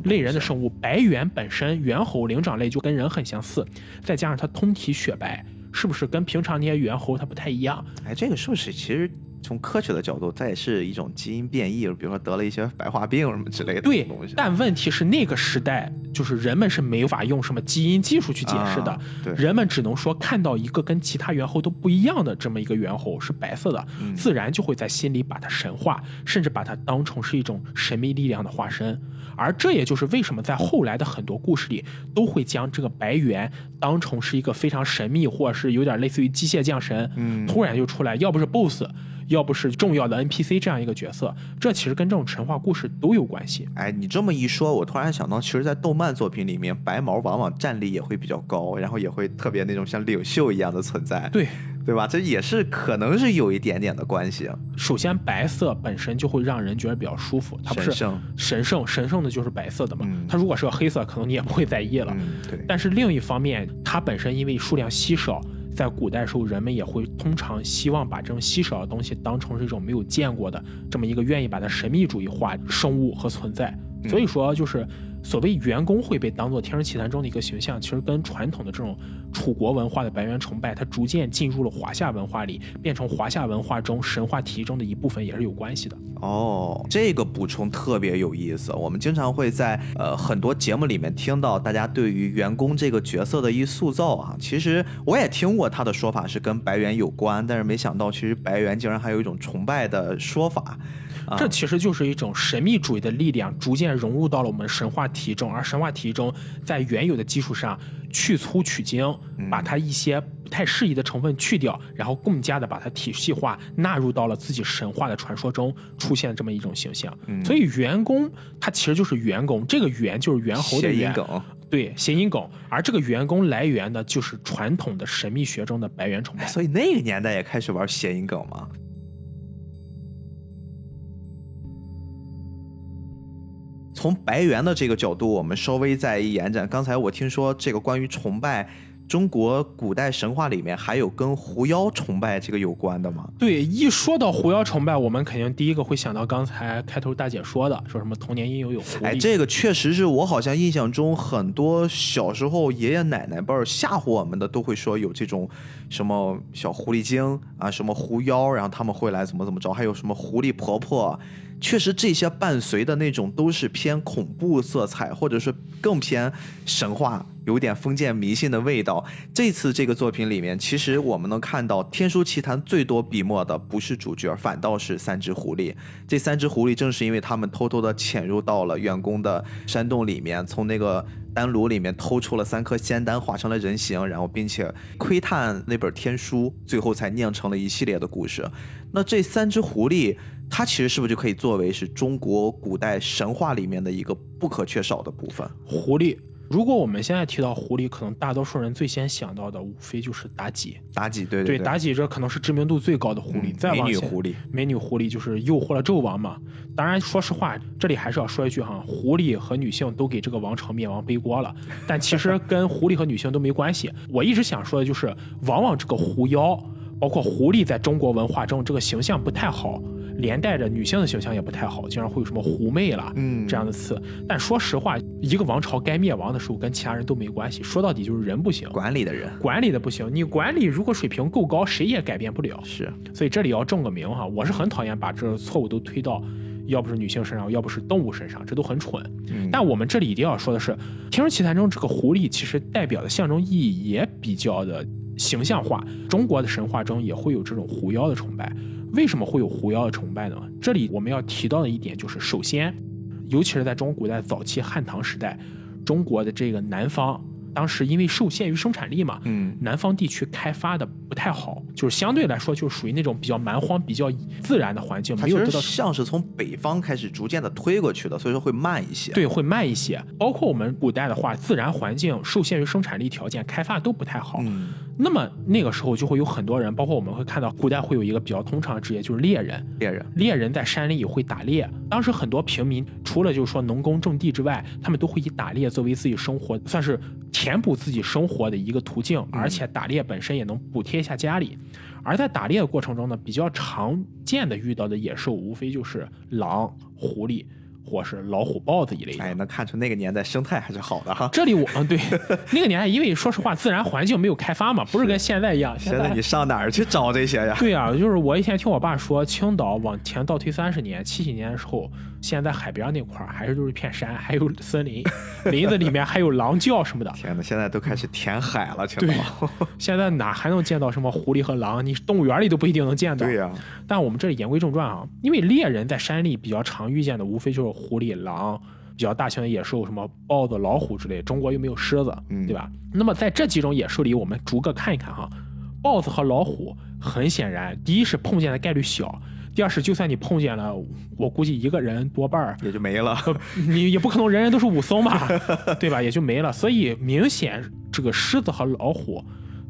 类人的生物。白猿本身猿猴灵长类就跟人很相似，再加上它通体雪白，是不是跟平常那些猿猴它不太一样？哎，这个是不是其实从科学的角度，它也是一种基因变异，比如说得了一些白化病什么之类的东西。对，但问题是那个时代就是人们是没法用什么基因技术去解释的，人们只能说看到一个跟其他猿猴都不一样的这么一个猿猴是白色的，自然就会在心里把它神化，甚至把它当成是一种神秘力量的化身。而这也就是为什么在后来的很多故事里都会将这个白猿当成是一个非常神秘或者是有点类似于机械降神，突然就出来，要不是 BOSS，要不是重要的 NPC 这样一个角色，这其实跟这种神话故事都有关系。哎，你这么一说，我突然想到，其实，在动漫作品里面，白毛往往战力也会比较高，然后也会特别那种像领袖一样的存在。对。对吧？这也是可能是有一点点的关系。首先，白色本身就会让人觉得比较舒服，它不是神圣的就是白色的嘛。它如果是个黑色，可能你也不会在意了。对。但是另一方面，它本身因为数量稀少，在古代时候人们也会通常希望把这种稀少的东西当成是一种没有见过的这么一个愿意把它神秘主义化生物和存在。所以说就是所谓猿公会被当作天神奇谭中的一个形象，其实跟传统的这种楚国文化的白猿崇拜，它逐渐进入了华夏文化里，变成华夏文化中神话体系中的一部分，也是有关系的。哦，这个补充特别有意思。我们经常会在很多节目里面听到大家对于猿公这个角色的一塑造啊，其实我也听过他的说法是跟白猿有关，但是没想到其实白猿竟然还有一种崇拜的说法。这其实就是一种神秘主义的力量逐渐融入到了我们神话体系中，而神话体系中在原有的基础上去粗取精，把它一些不太适宜的成分去掉，然后更加的把它体系化纳入到了自己神话的传说中，出现这么一种形象。所以猿公它其实就是猿公，这个猿就是猿猴的猿，对，谐音梗。而这个猿公来源呢，就是传统的神秘学中的白猿崇拜。所以那个年代也开始玩谐音梗嘛。从白猿的这个角度我们稍微再延展，刚才我听说这个关于崇拜中国古代神话里面还有跟狐妖崇拜这个有关的吗？对，一说到狐妖崇拜，我们肯定第一个会想到刚才开头大姐说的，说什么童年阴影有狐狸。哎，这个确实是我好像印象中很多小时候爷爷奶奶辈吓唬我们的都会说有这种什么小狐狸精啊，什么狐妖，然后他们会来怎么着，还有什么狐狸婆婆。确实这些伴随的那种都是偏恐怖色彩，或者是更偏神话，有点封建迷信的味道。这次这个作品里面，其实我们能看到天书奇谭最多笔墨的不是主角，反倒是三只狐狸。这三只狐狸正是因为他们偷偷的潜入到了员工的山洞里面，从那个丹炉里面偷出了3颗仙丹，化成了人形，然后并且窥探那本天书，最后才酿成了一系列的故事。那这三只狐狸它其实是不是就可以作为是中国古代神话里面的一个不可缺少的部分？狐狸如果我们现在提到狐狸，可能大多数人最先想到的无非就是妲己。妲己，对对对，妲己这可能是知名度最高的狐狸。再往前，美女狐狸就是诱惑了纣王嘛。当然，说实话，这里还是要说一句哈，狐狸和女性都给这个王朝灭亡背锅了，但其实跟狐狸和女性都没关系。我一直想说的就是，往往这个狐妖，包括狐狸在中国文化中这个形象不太好。连带着女性的形象也不太好，经常会有什么狐媚啦，这样的词。但说实话，一个王朝该灭亡的时候，跟其他人都没关系。说到底就是人不行，管理的不行。你管理如果水平够高，谁也改变不了。是，所以这里要正个名哈。我是很讨厌把这错误都推到，要不是女性身上，要不是动物身上，这都很蠢。但我们这里一定要说的是，《天书奇谭》中这个狐狸其实代表的象征意义也比较的形象化。中国的神话中也会有这种狐妖的崇拜。为什么会有狐妖的崇拜呢？这里我们要提到的一点就是，首先，尤其是在中国古代早期汉唐时代，中国的这个南方，当时因为受限于生产力嘛，南方地区开发的不太好，就是相对来说就属于那种比较蛮荒、比较自然的环境，没有得到，它其实像是从北方开始逐渐的推过去的，所以说会慢一些。对，会慢一些。包括我们古代的话，自然环境受限于生产力条件，开发都不太好。那么那个时候就会有很多人，包括我们会看到古代会有一个比较通常的职业，就是猎人在山里也会打猎。当时很多平民除了就是说农工种地之外，他们都会以打猎作为自己生活，算是填补自己生活的一个途径，而且打猎本身也能补贴一下家里。而在打猎的过程中呢，比较常见的遇到的野兽无非就是狼、狐狸或是老虎、豹子一类的。哎，能看出那个年代生态还是好的哈。这里我对那个年代，因为说实话，自然环境没有开发嘛，不是跟现在一样。现在你上哪儿去找这些呀？对啊，就是我以前听我爸说，青岛往前倒推30年，70年的时候，现在海边那块还是就是一片山，还有森林，林子里面还有狼叫什么的。天哪，现在都开始填海了，青岛。现在哪还能见到什么狐狸和狼？你动物园里都不一定能见到。对呀。但我们这里言归正传啊，因为猎人在山里比较常遇见的，无非就是狐狸、狼，比较大型的野兽，什么豹子、老虎之类。中国又没有狮子，对吧？那么在这几种野兽里，我们逐个看一看哈。豹子和老虎，很显然，第一是碰见的概率小，第二是就算你碰见了，我估计一个人多半也就没了，你也不可能人人都是武松吧，对吧？也就没了。所以明显这个狮子和老虎，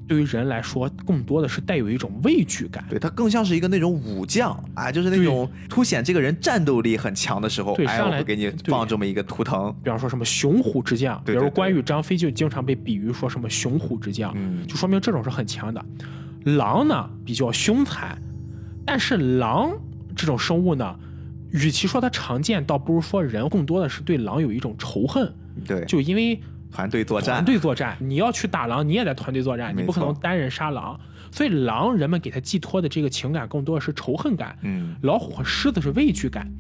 对于人来说，更多的是带有一种畏惧感。对，它更像是一个那种武将啊，就是那种凸显这个人战斗力很强的时候，对，上来，我给你放这么一个图腾。比方说什么雄虎之将，比如关羽、张飞就经常被比喻说什么雄虎之将，就说明这种是很强的。狼呢比较凶残，但是狼这种生物呢，与其说它常见，倒不如说人更多的是对狼有一种仇恨。对，就因为。团队作战，你要去打狼，你也在团队作战，你不可能单人杀狼。所以狼人们给他寄托的这个情感更多的是仇恨感，老虎和狮子是畏惧感，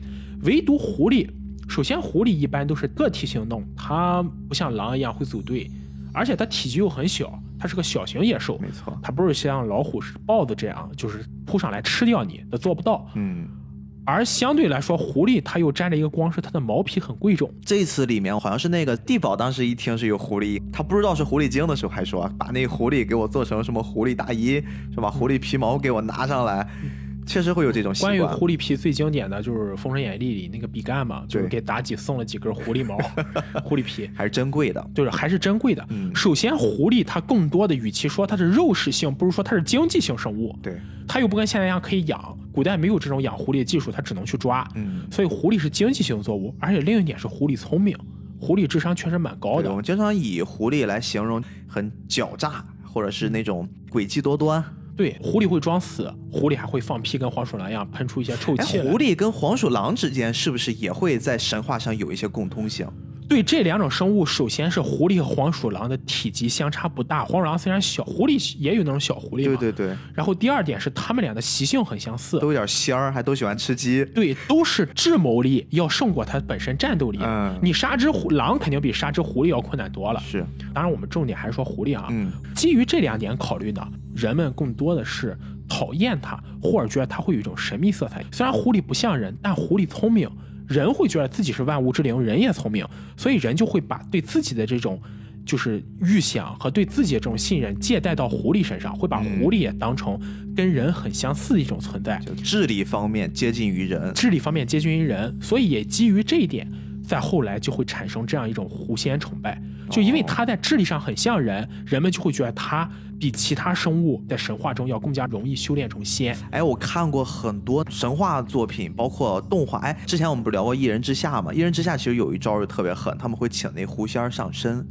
唯独狐狸。首先，狐狸一般都是个体行动，它不像狼一样会组队，而且它体积又很小，它是个小型野兽，没错，它不是像老虎、豹子这样就是扑上来吃掉你，它做不到。而相对来说，狐狸它又沾了一个光，是它的毛皮很贵重。这次里面好像是那个地保当时一听是有狐狸，他不知道是狐狸精的时候，还说把那狐狸给我做成什么狐狸大衣，是吧？狐狸皮毛给我拿上来。确实会有这种习惯。关于狐狸皮最经典的就是《封神演义》里那个比干嘛，就是给妲己送了几根狐狸毛狐狸皮还是珍贵的，就是还是珍贵的。首先，狐狸它更多的与其说它是肉食性，不如说它是经济性生物。对，它又不跟现在一样可以养，古代没有这种养狐狸的技术，它只能去抓。所以狐狸是经济性作物。而且另一点是狐狸聪明，狐狸智商确实蛮高的。我们经常以狐狸来形容很狡诈，或者是那种诡计多端。对，狐狸会装死，狐狸还会放屁，跟黄鼠狼一样喷出一些臭气。狐狸跟黄鼠狼之间是不是也会在神话上有一些共通性？对，这两种生物，首先是狐狸和黄鼠狼的体积相差不大，黄鼠狼虽然小，狐狸也有那种小狐狸嘛。对对对。然后第二点是他们俩的习性很相似，都有点仙儿，还都喜欢吃鸡。对，都是智谋力要胜过它本身战斗力。你杀只狼肯定比杀只狐狸要困难多了。是。当然我们重点还是说狐狸啊。基于这两点考虑呢，人们更多的是讨厌它，或者觉得它会有一种神秘色彩。虽然狐狸不像人，但狐狸聪明。人会觉得自己是万物之灵，人也聪明，所以人就会把对自己的这种就是预想和对自己的这种信任借贷到狐狸身上，会把狐狸也当成跟人很相似的一种存在，就智力方面接近于人。所以也基于这一点，在后来就会产生这样一种狐仙崇拜，就因为它在智力上很像人，人们就会觉得它比其他生物在神话中要更加容易修炼成仙。哎，我看过很多神话作品，包括动画。哎，之前我们不聊过《一人之下》吗？《一人之下》其实有一招就特别狠，他们会请那狐仙上身。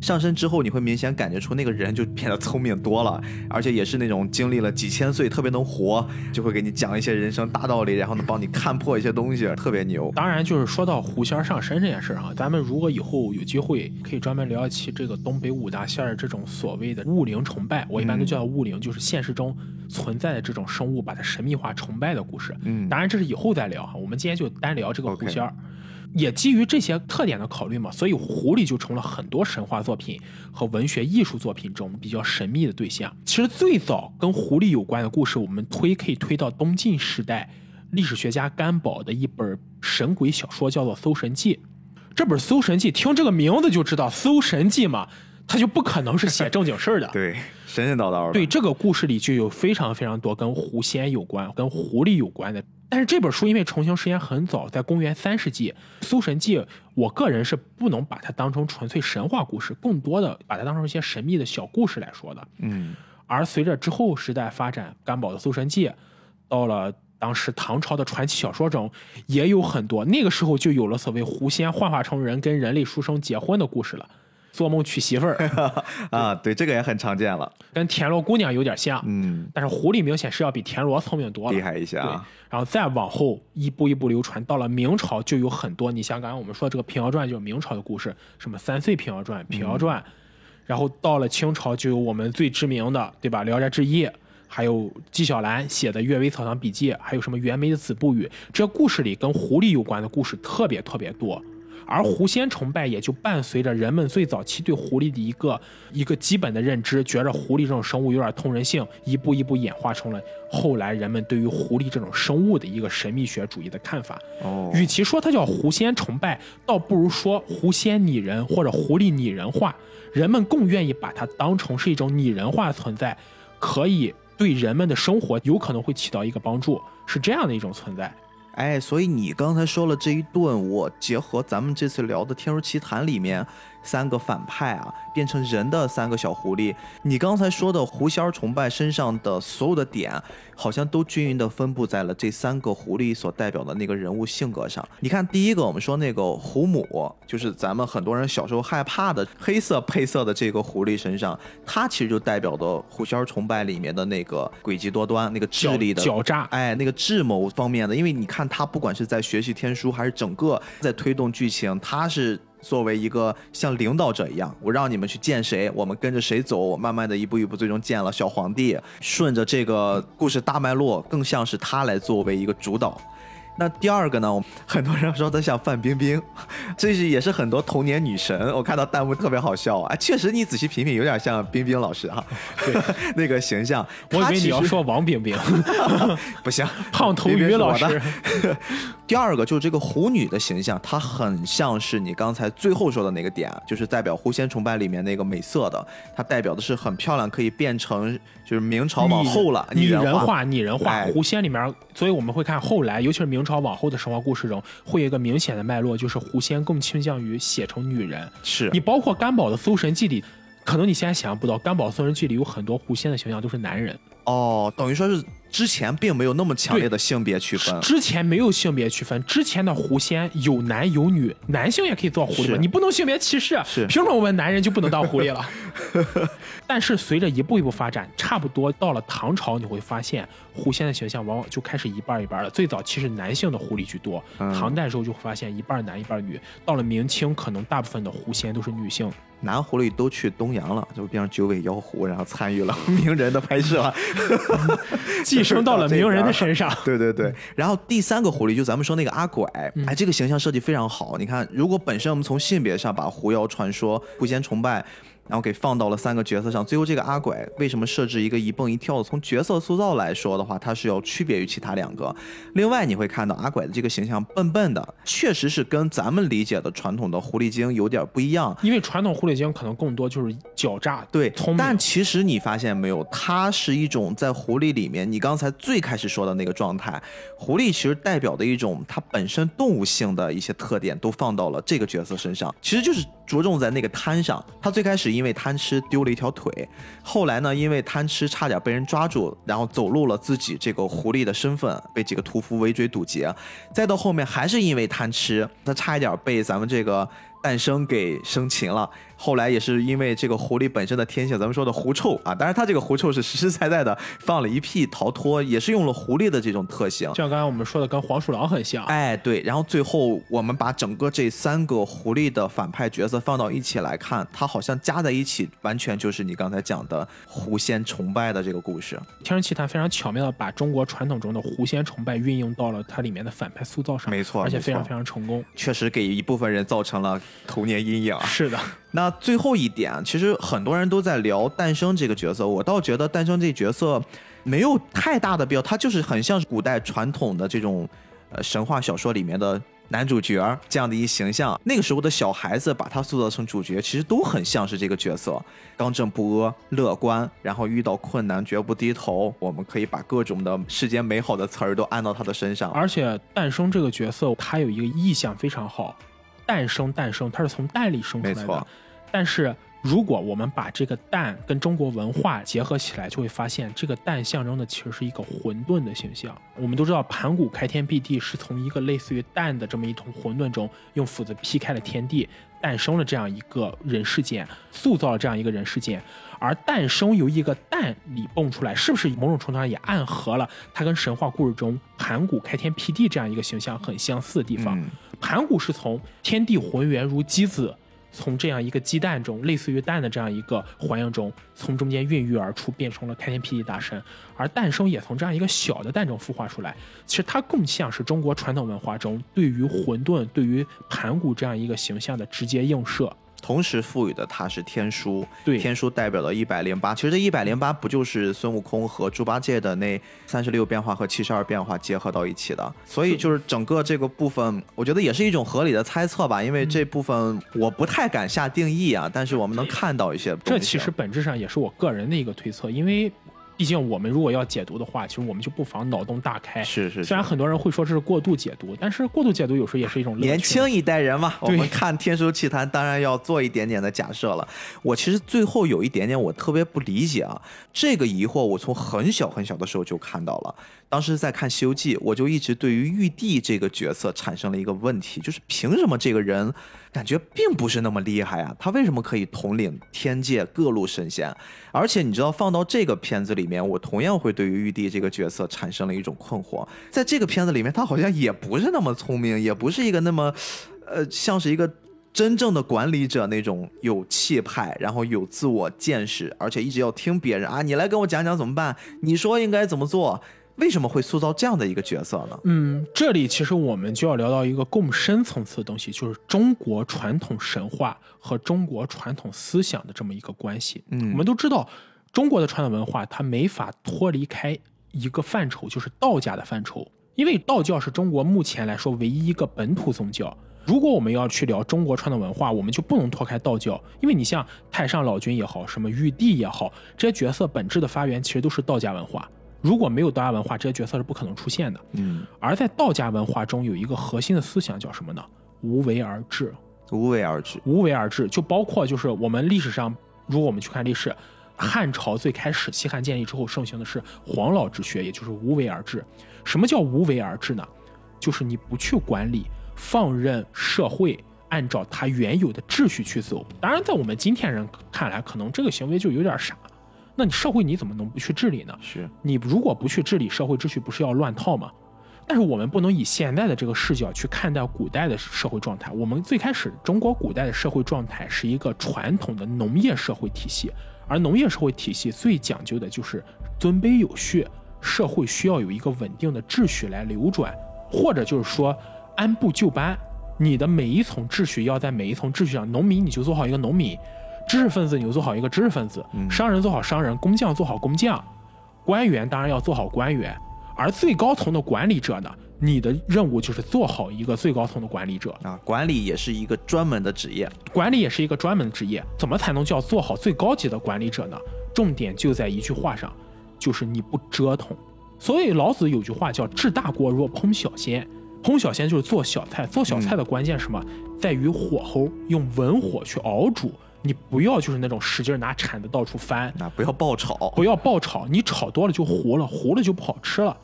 上身之后你会明显感觉出那个人就变得聪明多了，而且也是那种经历了几千岁特别能活，就会给你讲一些人生大道理，然后能帮你看破一些东西，特别牛。当然就是说到狐仙上身这件事啊，咱们如果以后有机会可以专门聊一期这个东北五大仙这种所谓的物灵崇拜，我一般都叫物灵，就是现实中存在的这种生物把它神秘化崇拜的故事。当然这是以后再聊哈，我们今天就单聊这个狐仙。Okay。也基于这些特点的考虑嘛，所以狐狸就成了很多神话作品和文学艺术作品中比较神秘的对象。其实最早跟狐狸有关的故事，我们可以推到东晋时代历史学家甘宝的一本神鬼小说，叫做《搜神记》。这本《搜神记》听这个名字就知道，《搜神记》嘛，它就不可能是写正经事的。对，神神叨叨的。对，这个故事里就有非常非常多跟狐仙有关、跟狐狸有关的。但是这本书因为重行时间很早，在公元3世纪，搜神记我个人是不能把它当成纯粹神话故事，更多的把它当成一些神秘的小故事来说的。而随着之后时代发展，甘宝的搜神记到了当时唐朝的传奇小说中也有很多，那个时候就有了所谓狐仙幻化成人跟人类书生结婚的故事了，做梦娶媳妇儿啊，对，这个也很常见了，跟田螺姑娘有点像，但是狐狸明显是要比田螺聪明多了，厉害一些啊。然后再往后一步一步流传，到了明朝就有很多，你像刚才我们说这个《平遥传》就是明朝的故事，什么三岁平遥传、平遥传，然后到了清朝就有我们最知名的，对吧？《聊斋志异》，还有纪晓岚写的《阅微草堂笔记》，还有什么袁枚的《子不语》，这故事里跟狐狸有关的故事特别特别多。而狐仙崇拜也就伴随着人们最早期对狐狸的一个基本的认知，觉着狐狸这种生物有点通人性，一步一步演化成了后来人们对于狐狸这种生物的一个神秘学主义的看法。与其说它叫狐仙崇拜，倒不如说狐仙拟人或者狐狸拟人化，人们更愿意把它当成是一种拟人化存在，可以对人们的生活有可能会起到一个帮助，是这样的一种存在。哎，所以你刚才说了这一顿，我结合咱们这次聊的《天书奇谭》里面三个反派啊，变成人的三个小狐狸，你刚才说的狐仙崇拜身上的所有的点，好像都均匀的分布在了这三个狐狸所代表的那个人物性格上。你看，第一个我们说那个狐母，就是咱们很多人小时候害怕的黑色配色的这个狐狸身上，它其实就代表的狐仙崇拜里面的那个诡计多端、那个智力的狡诈，哎，那个智谋方面的，因为你看。他不管是在学习天书还是整个在推动剧情，他是作为一个像领导者一样，我让你们去见谁，我们跟着谁走，我慢慢的一步一步最终见了小皇帝，顺着这个故事大脉络，更像是他来作为一个主导。那第二个呢，我们很多人说他像范冰冰，这是也是很多童年女神，我看到弹幕特别好笑啊，确实你仔细品品有点像冰冰老师哈，对那个形象。我以为你要说王冰冰不行，胖头鱼老师第二个就是这个狐女的形象，她很像是你刚才最后说的那个点，就是代表狐仙崇拜里面那个美色的，它代表的是很漂亮，可以变成就是明朝往后了拟人化狐仙里面，所以我们会看后来尤其是明朝往后的神话故事中会有一个明显的脉络，就是狐仙更倾向于写成女人。是你包括甘宝的搜神记里，可能你现在想象不到，甘宝搜神记里有很多狐仙的形象都是男人。等于说是之前并没有那么强烈的性别区分，之前没有性别区分，之前的狐仙有男有女，男性也可以做狐狸，你不能性别歧视，凭什么我们男人就不能当狐狸了但是随着一步一步发展，差不多到了唐朝，你会发现狐仙的形象往往就开始一半一半了，最早其实男性的狐狸居多，唐代时候就发现一半男一半女，到了明清可能大部分的狐仙都是女性，男狐狸都去东洋了，就变成九尾妖狐，然后参与了名人的拍摄寄生到了名人的身上对。然后第三个狐狸就咱们说那个阿拐，哎，这个形象设计非常好，你看如果本身我们从性别上把狐妖传说狐仙崇拜然后给放到了三个角色上。最后这个阿拐为什么设置一个一蹦一跳，从角色塑造来说的话，它是要区别于其他两个。另外你会看到阿拐的这个形象笨笨的，确实是跟咱们理解的传统的狐狸精有点不一样，因为传统狐狸精可能更多就是狡诈，对，聪明。但其实你发现没有，它是一种在狐狸里面你刚才最开始说的那个状态，狐狸其实代表的一种它本身动物性的一些特点都放到了这个角色身上，其实就是着重在那个贪上。他最开始因为贪吃丢了一条腿，后来呢因为贪吃差点被人抓住，然后走入了自己这个狐狸的身份，被几个屠夫围追堵截，再到后面还是因为贪吃，他差一点被咱们这个诞生给生擒了，后来也是因为这个狐狸本身的天性，咱们说的狐臭啊，当然他这个狐臭是实实在在的放了一屁逃脱，也是用了狐狸的这种特性，像刚才我们说的跟黄鼠狼很像，哎，对。然后最后我们把整个这三个狐狸的反派角色放到一起来看，它好像加在一起完全就是你刚才讲的狐仙崇拜的这个故事。天人奇谭非常巧妙的把中国传统中的狐仙崇拜运用到了它里面的反派塑造上，没错，而且非常非常成功，确实给一部分人造成了童年阴影。是的。那最后一点，其实很多人都在聊诞生这个角色，我倒觉得诞生这角色没有太大的必要，他就是很像古代传统的这种神话小说里面的男主角这样的一形象，那个时候的小孩子把他塑造成主角，其实都很像是这个角色，刚正不阿，乐观，然后遇到困难绝不低头。我们可以把各种的世间美好的词儿都按到他的身上。而且诞生这个角色，他有一个意象非常好，诞生，它是从蛋里生出来的。没错。但是如果我们把这个蛋跟中国文化结合起来，就会发现这个蛋象征的其实是一个混沌的形象。我们都知道盘古开天辟地是从一个类似于蛋的这么一桶混沌中用斧子劈开了天地，诞生了这样一个人世间，塑造了这样一个人世间。而诞生由一个蛋里蹦出来，是不是某种程度上也暗合了它跟神话故事中盘古开天辟地这样一个形象很相似的地方？盘古是从天地浑圆如鸡子，从这样一个鸡蛋中，类似于蛋的这样一个环境中，从中间孕育而出，变成了开天辟地大神。而诞生也从这样一个小的蛋中孵化出来，其实它更像是中国传统文化中对于混沌、对于盘古这样一个形象的直接映射。同时赋予的它是天书，对，天书代表了108，其实这108不就是孙悟空和猪八戒的那36变化和72变化结合到一起的，所以就是整个这个部分我觉得也是一种合理的猜测吧，因为这部分我不太敢下定义啊，但是我们能看到一些东西。这其实本质上也是我个人的一个推测，因为毕竟我们如果要解读的话，其实我们就不妨脑洞大开。是。虽然很多人会说这是过度解读，但是过度解读有时候也是一种乐趣。年轻一代人嘛，我们看天书奇谭当然要做一点点的假设了。我其实最后有一点点我特别不理解啊，这个疑惑我从很小很小的时候就看到了。当时在看《西游记》，我就一直对于玉帝这个角色产生了一个问题，就是凭什么这个人感觉并不是那么厉害啊？他为什么可以统领天界各路神仙？而且你知道，放到这个片子里面，我同样会对于玉帝这个角色产生了一种困惑。在这个片子里面，他好像也不是那么聪明，也不是一个那么，像是一个真正的管理者那种有气派，然后有自我见识，而且一直要听别人啊，你来跟我讲讲怎么办？你说应该怎么做？为什么会塑造这样的一个角色呢？这里其实我们就要聊到一个更深层次的东西，就是中国传统神话和中国传统思想的这么一个关系。我们都知道，中国的传统文化它没法脱离开一个范畴，就是道家的范畴，因为道教是中国目前来说唯一一个本土宗教。如果我们要去聊中国传统文化，我们就不能脱开道教，因为你像太上老君也好，什么玉帝也好，这些角色本质的发源其实都是道家文化。如果没有道家文化，这些角色是不可能出现的。而在道家文化中有一个核心的思想叫什么呢？无为而治。就包括就是我们历史上，如果我们去看历史，汉朝最开始西汉建立之后盛行的是黄老之学，也就是无为而治。什么叫无为而治呢？就是你不去管理，放任社会按照它原有的秩序去走。当然在我们今天人看来，可能这个行为就有点傻，那你社会你怎么能不去治理呢？是，你如果不去治理，社会秩序不是要乱套吗？但是我们不能以现在的这个视角去看待古代的社会状态。我们最开始中国古代的社会状态是一个传统的农业社会体系，而农业社会体系最讲究的就是尊卑有序，社会需要有一个稳定的秩序来流转，或者就是说按部就班，你的每一层秩序要在每一层秩序上，农民你就做好一个农民，知识分子你就做好一个知识分子，商人做好商人，工匠做好工匠，官员当然要做好官员，而最高层的管理者呢，你的任务就是做好一个最高层的管理者啊，管理也是一个专门的职业，管理也是一个专门职业。怎么才能叫做好最高级的管理者呢？重点就在一句话上，就是你不折腾。所以老子有句话叫治大国若烹小鲜，烹小鲜就是做小菜，做小菜的关键是什么？在于火候，用文火去熬煮，你不要就是那种使劲拿铲子到处翻，不要爆炒，不要爆炒，你炒多了就糊了，糊了就不好吃了。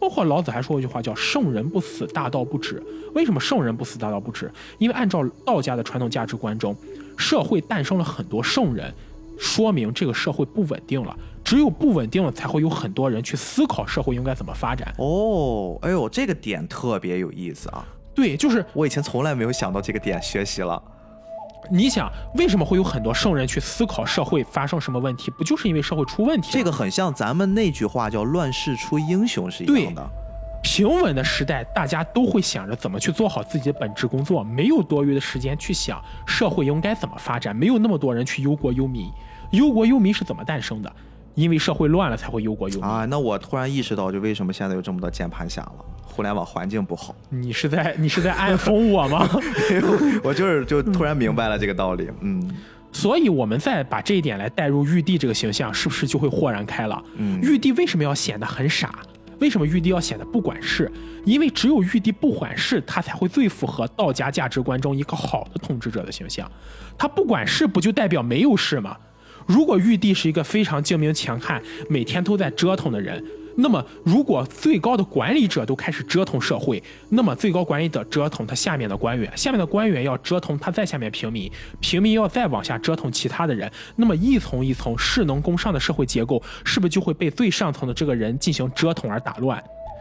包括老子还说一句话叫圣人不死大道不止。为什么圣人不死大道不止？因为按照道家的传统价值观中，社会诞生了很多圣人，说明这个社会不稳定了，只有不稳定了才会有很多人去思考社会应该怎么发展。哦，哎呦，这个点特别有意思啊。对，就是我以前从来没有想到这个点，学习了。你想为什么会有很多圣人去思考社会发生什么问题？不就是因为社会出问题？这个很像咱们那句话叫乱世出英雄是一样的。平稳的时代大家都会想着怎么去做好自己的本职工作，没有多余的时间去想社会应该怎么发展，没有那么多人去忧国忧民。忧国忧民是怎么诞生的？因为社会乱了才会忧国忧民啊！那我突然意识到，就为什么现在有这么多键盘侠了？互联网环境不好。你是在暗讽我吗？我就突然明白了这个道理。嗯，所以我们再把这一点来带入玉帝这个形象，是不是就会豁然开朗？嗯，玉帝为什么要显得很傻？为什么玉帝要显得不管事？因为只有玉帝不管事，他才会最符合道家价值观中一个好的统治者的形象。他不管事，不就代表没有事吗？如果玉帝是一个非常精明强悍，每天都在折腾的人，那么如果最高的管理者都开始折腾社会，那么最高管理者折腾他下面的官员，下面的官员要折腾他在下面平民，平民要再往下折腾其他的人，那么一层一层士农工商的社会结构是不是就会被最上层的这个人进行折腾而打乱？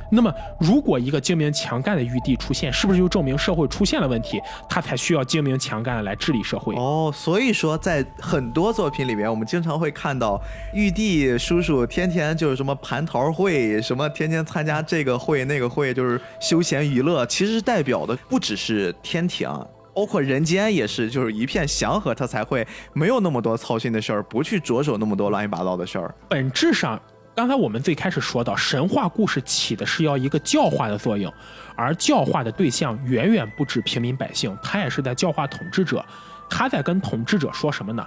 那么如果一个精明强干的玉帝出现，是不是就证明社会出现了问题，他才需要精明强干的来治理社会？哦，所以说在很多作品里面我们经常会看到玉帝叔叔天天就是什么蟠桃会，什么天天参加这个会那个会，就是休闲娱乐，其实代表的不只是天庭，包括人间也是，就是一片祥和，他才会没有那么多操心的事儿，不去着手那么多乱七八糟的事儿。本质上刚才我们最开始说到，神话故事起的是要一个教化的作用，而教化的对象远远不止平民百姓，他也是在教化统治者。他在跟统治者说什么呢？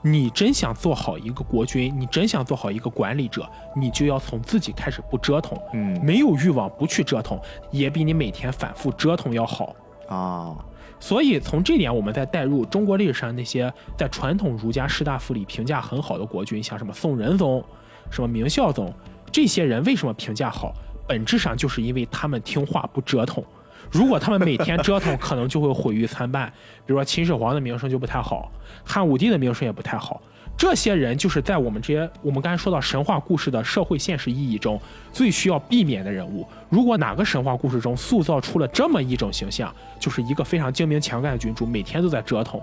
你真想做好一个国君，你真想做好一个管理者，你就要从自己开始不折腾，没有欲望不去折腾，也比你每天反复折腾要好啊。所以从这点我们再带入中国历史上那些在传统儒家士大夫里评价很好的国君，像什么宋仁宗，什么明孝宗，这些人为什么评价好？本质上就是因为他们听话不折腾。如果他们每天折腾，可能就会毁誉参半。比如说秦始皇的名声就不太好，汉武帝的名声也不太好。这些人就是在我们刚才说到神话故事的社会现实意义中最需要避免的人物。如果哪个神话故事中塑造出了这么一种形象，就是一个非常精明强干的君主，每天都在折腾，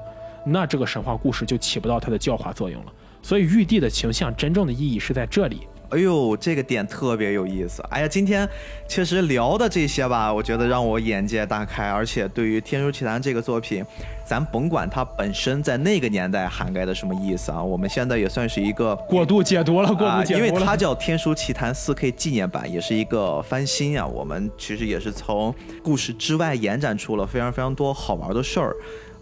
那这个神话故事就起不到它的教化作用了。所以玉帝的形象真正的意义是在这里。哎呦，这个点特别有意思。哎呀，今天其实聊的这些吧，我觉得让我眼界大开，而且对于《天书奇谭》这个作品，咱甭管它本身在那个年代涵盖的什么意思啊，我们现在也算是一个过度解读了，因为它叫《天书奇谭》4K 纪念版，也是一个翻新啊。我们其实也是从故事之外延展出了非常非常多好玩的事儿。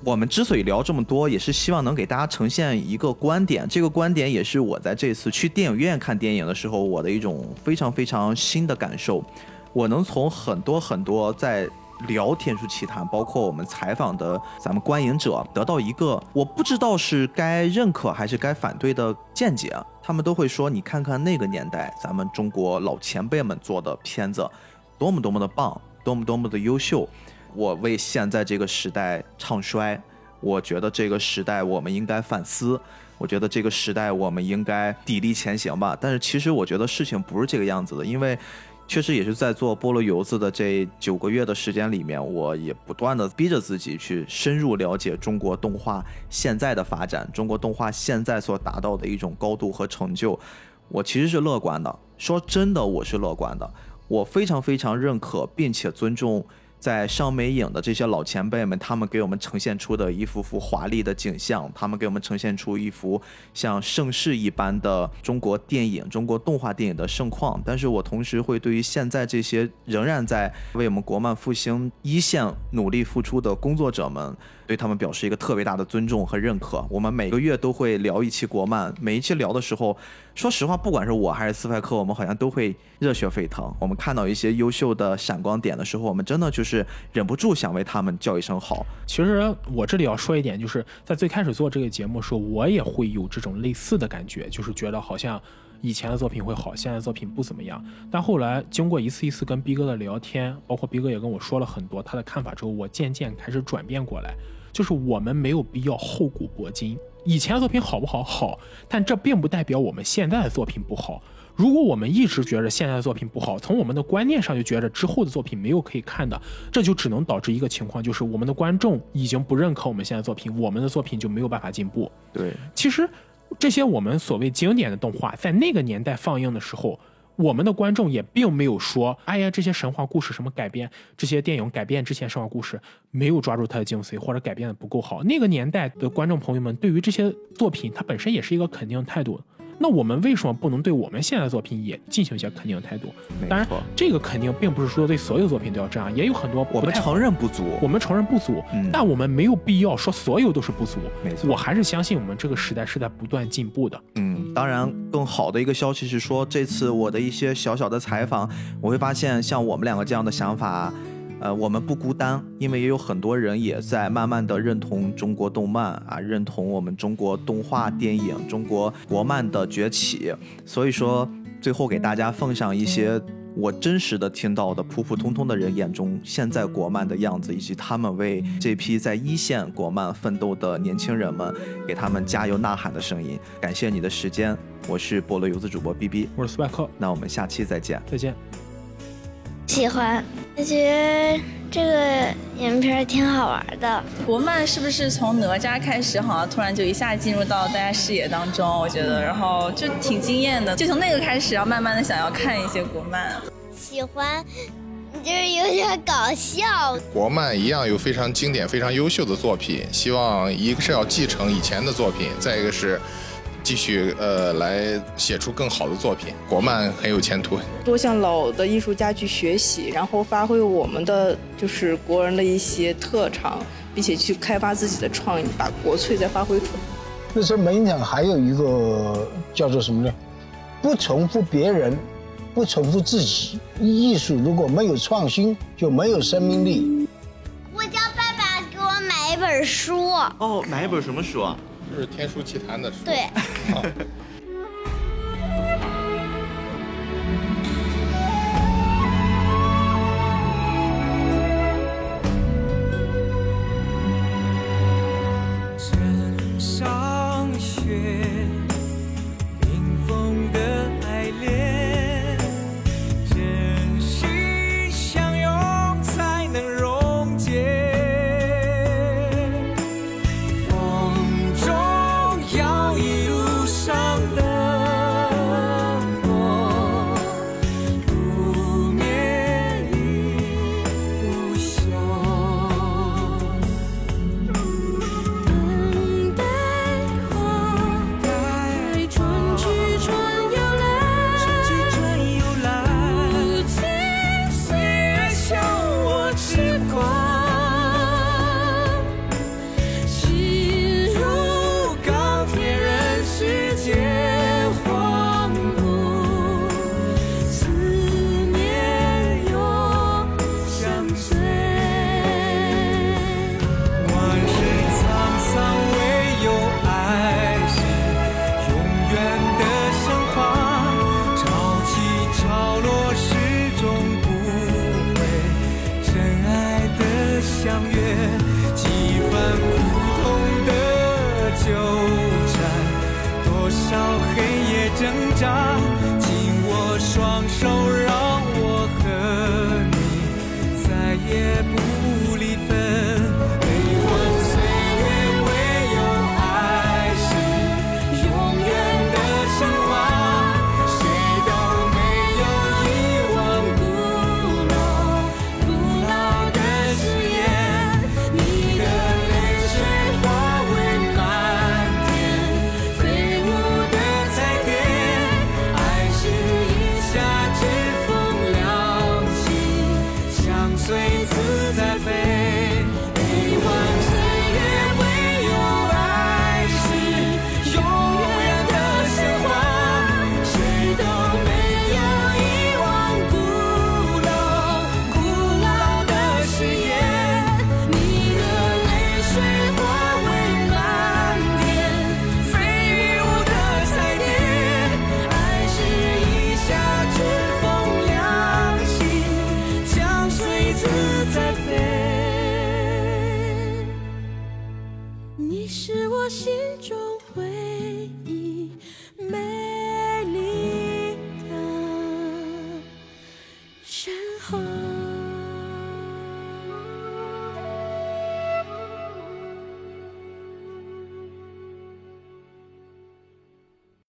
我们之所以聊这么多，也是希望能给大家呈现一个观点，这个观点也是我在这次去电影院看电影的时候我的一种非常非常新的感受。我能从很多在聊天书奇谭，包括我们采访的咱们观影者，得到一个我不知道是该认可还是该反对的见解。他们都会说，你看看那个年代咱们中国老前辈们做的片子多么多么的棒，多么多么的优秀，我为现在这个时代唱衰，我觉得这个时代我们应该反思，我觉得这个时代我们应该砥砺前行吧。但是其实我觉得事情不是这个样子的，因为确实也是在做菠萝油子的这9个月的时间里面，我也不断的逼着自己去深入了解中国动画现在的发展，中国动画现在所达到的一种高度和成就。我其实是乐观的，说真的，我是乐观的，我非常非常认可并且尊重在上美影的这些老前辈们，他们给我们呈现出的一幅幅华丽的景象，他们给我们呈现出一幅像盛世一般的中国电影、中国动画电影的盛况。但是我同时会对于现在这些仍然在为我们国漫复兴一线努力付出的工作者们，对他们表示一个特别大的尊重和认可。我们每个月都会聊一期国漫，每一期聊的时候，说实话，不管是我还是斯派克，我们好像都会热血沸腾。我们看到一些优秀的闪光点的时候，我们真的就是忍不住想为他们叫一声好。其实我这里要说一点，就是在最开始做这个节目的时候，我也会有这种类似的感觉，就是觉得好像以前的作品会好，现在的作品不怎么样。但后来经过一次一次跟逼哥的聊天，包括逼哥也跟我说了很多他的看法之后，我渐渐开始转变过来，就是我们没有必要厚古薄今。以前的作品好不好？好，但这并不代表我们现在的作品不好。如果我们一直觉着现在的作品不好，从我们的观念上就觉着之后的作品没有可以看的，这就只能导致一个情况，就是我们的观众已经不认可我们现在的作品，我们的作品就没有办法进步。对，其实这些我们所谓经典的动画，在那个年代放映的时候，我们的观众也并没有说，哎呀，这些神话故事什么改编，这些电影改编之前神话故事没有抓住它的精髓，或者改编的不够好。那个年代的观众朋友们对于这些作品，它本身也是一个肯定态度。那我们为什么不能对我们现在的作品也进行一些肯定的态度？当然，这个肯定并不是说对所有作品都要这样，也有很多我们承认不足，但我们没有必要说所有都是不足。没错，我还是相信我们这个时代是在不断进步的。嗯，当然，更好的一个消息是说，这次我的一些小小的采访，我会发现像我们两个这样的想法。我们不孤单，因为也有很多人也在慢慢的认同中国动漫啊，认同我们中国动画电影、中国国漫的崛起。所以说，最后给大家奉上一些我真实的听到的普普通通的人眼中现在国漫的样子，以及他们为这批在一线国漫奋斗的年轻人们，给他们加油呐喊的声音。感谢你的时间，我是菠萝游子主播 BB， 我是斯派克，那我们下期再见。再见。喜欢，我觉得这个影片挺好玩的。国漫是不是从哪吒开始，好像突然就一下进入到大家视野当中？我觉得，然后就挺惊艳的，就从那个开始，然后慢慢的想要看一些国漫。喜欢，就是有点搞笑。国漫一样有非常经典、非常优秀的作品，希望一个是要继承以前的作品，再一个是继续来写出更好的作品。国漫很有前途，多向老的艺术家去学习，然后发挥我们的就是国人的一些特长，并且去开发自己的创意，把国粹再发挥出来。那时候美影厂还有一个叫做什么呢？不重复别人，不重复自己。艺术如果没有创新，就没有生命力。我叫爸爸给我买一本书。哦，买一本什么书啊？就是天书奇谭的书。对。枕上雪，冰封的爱恋，真心相拥才能溶解。一直在飞，你是我心中回忆美丽的身后。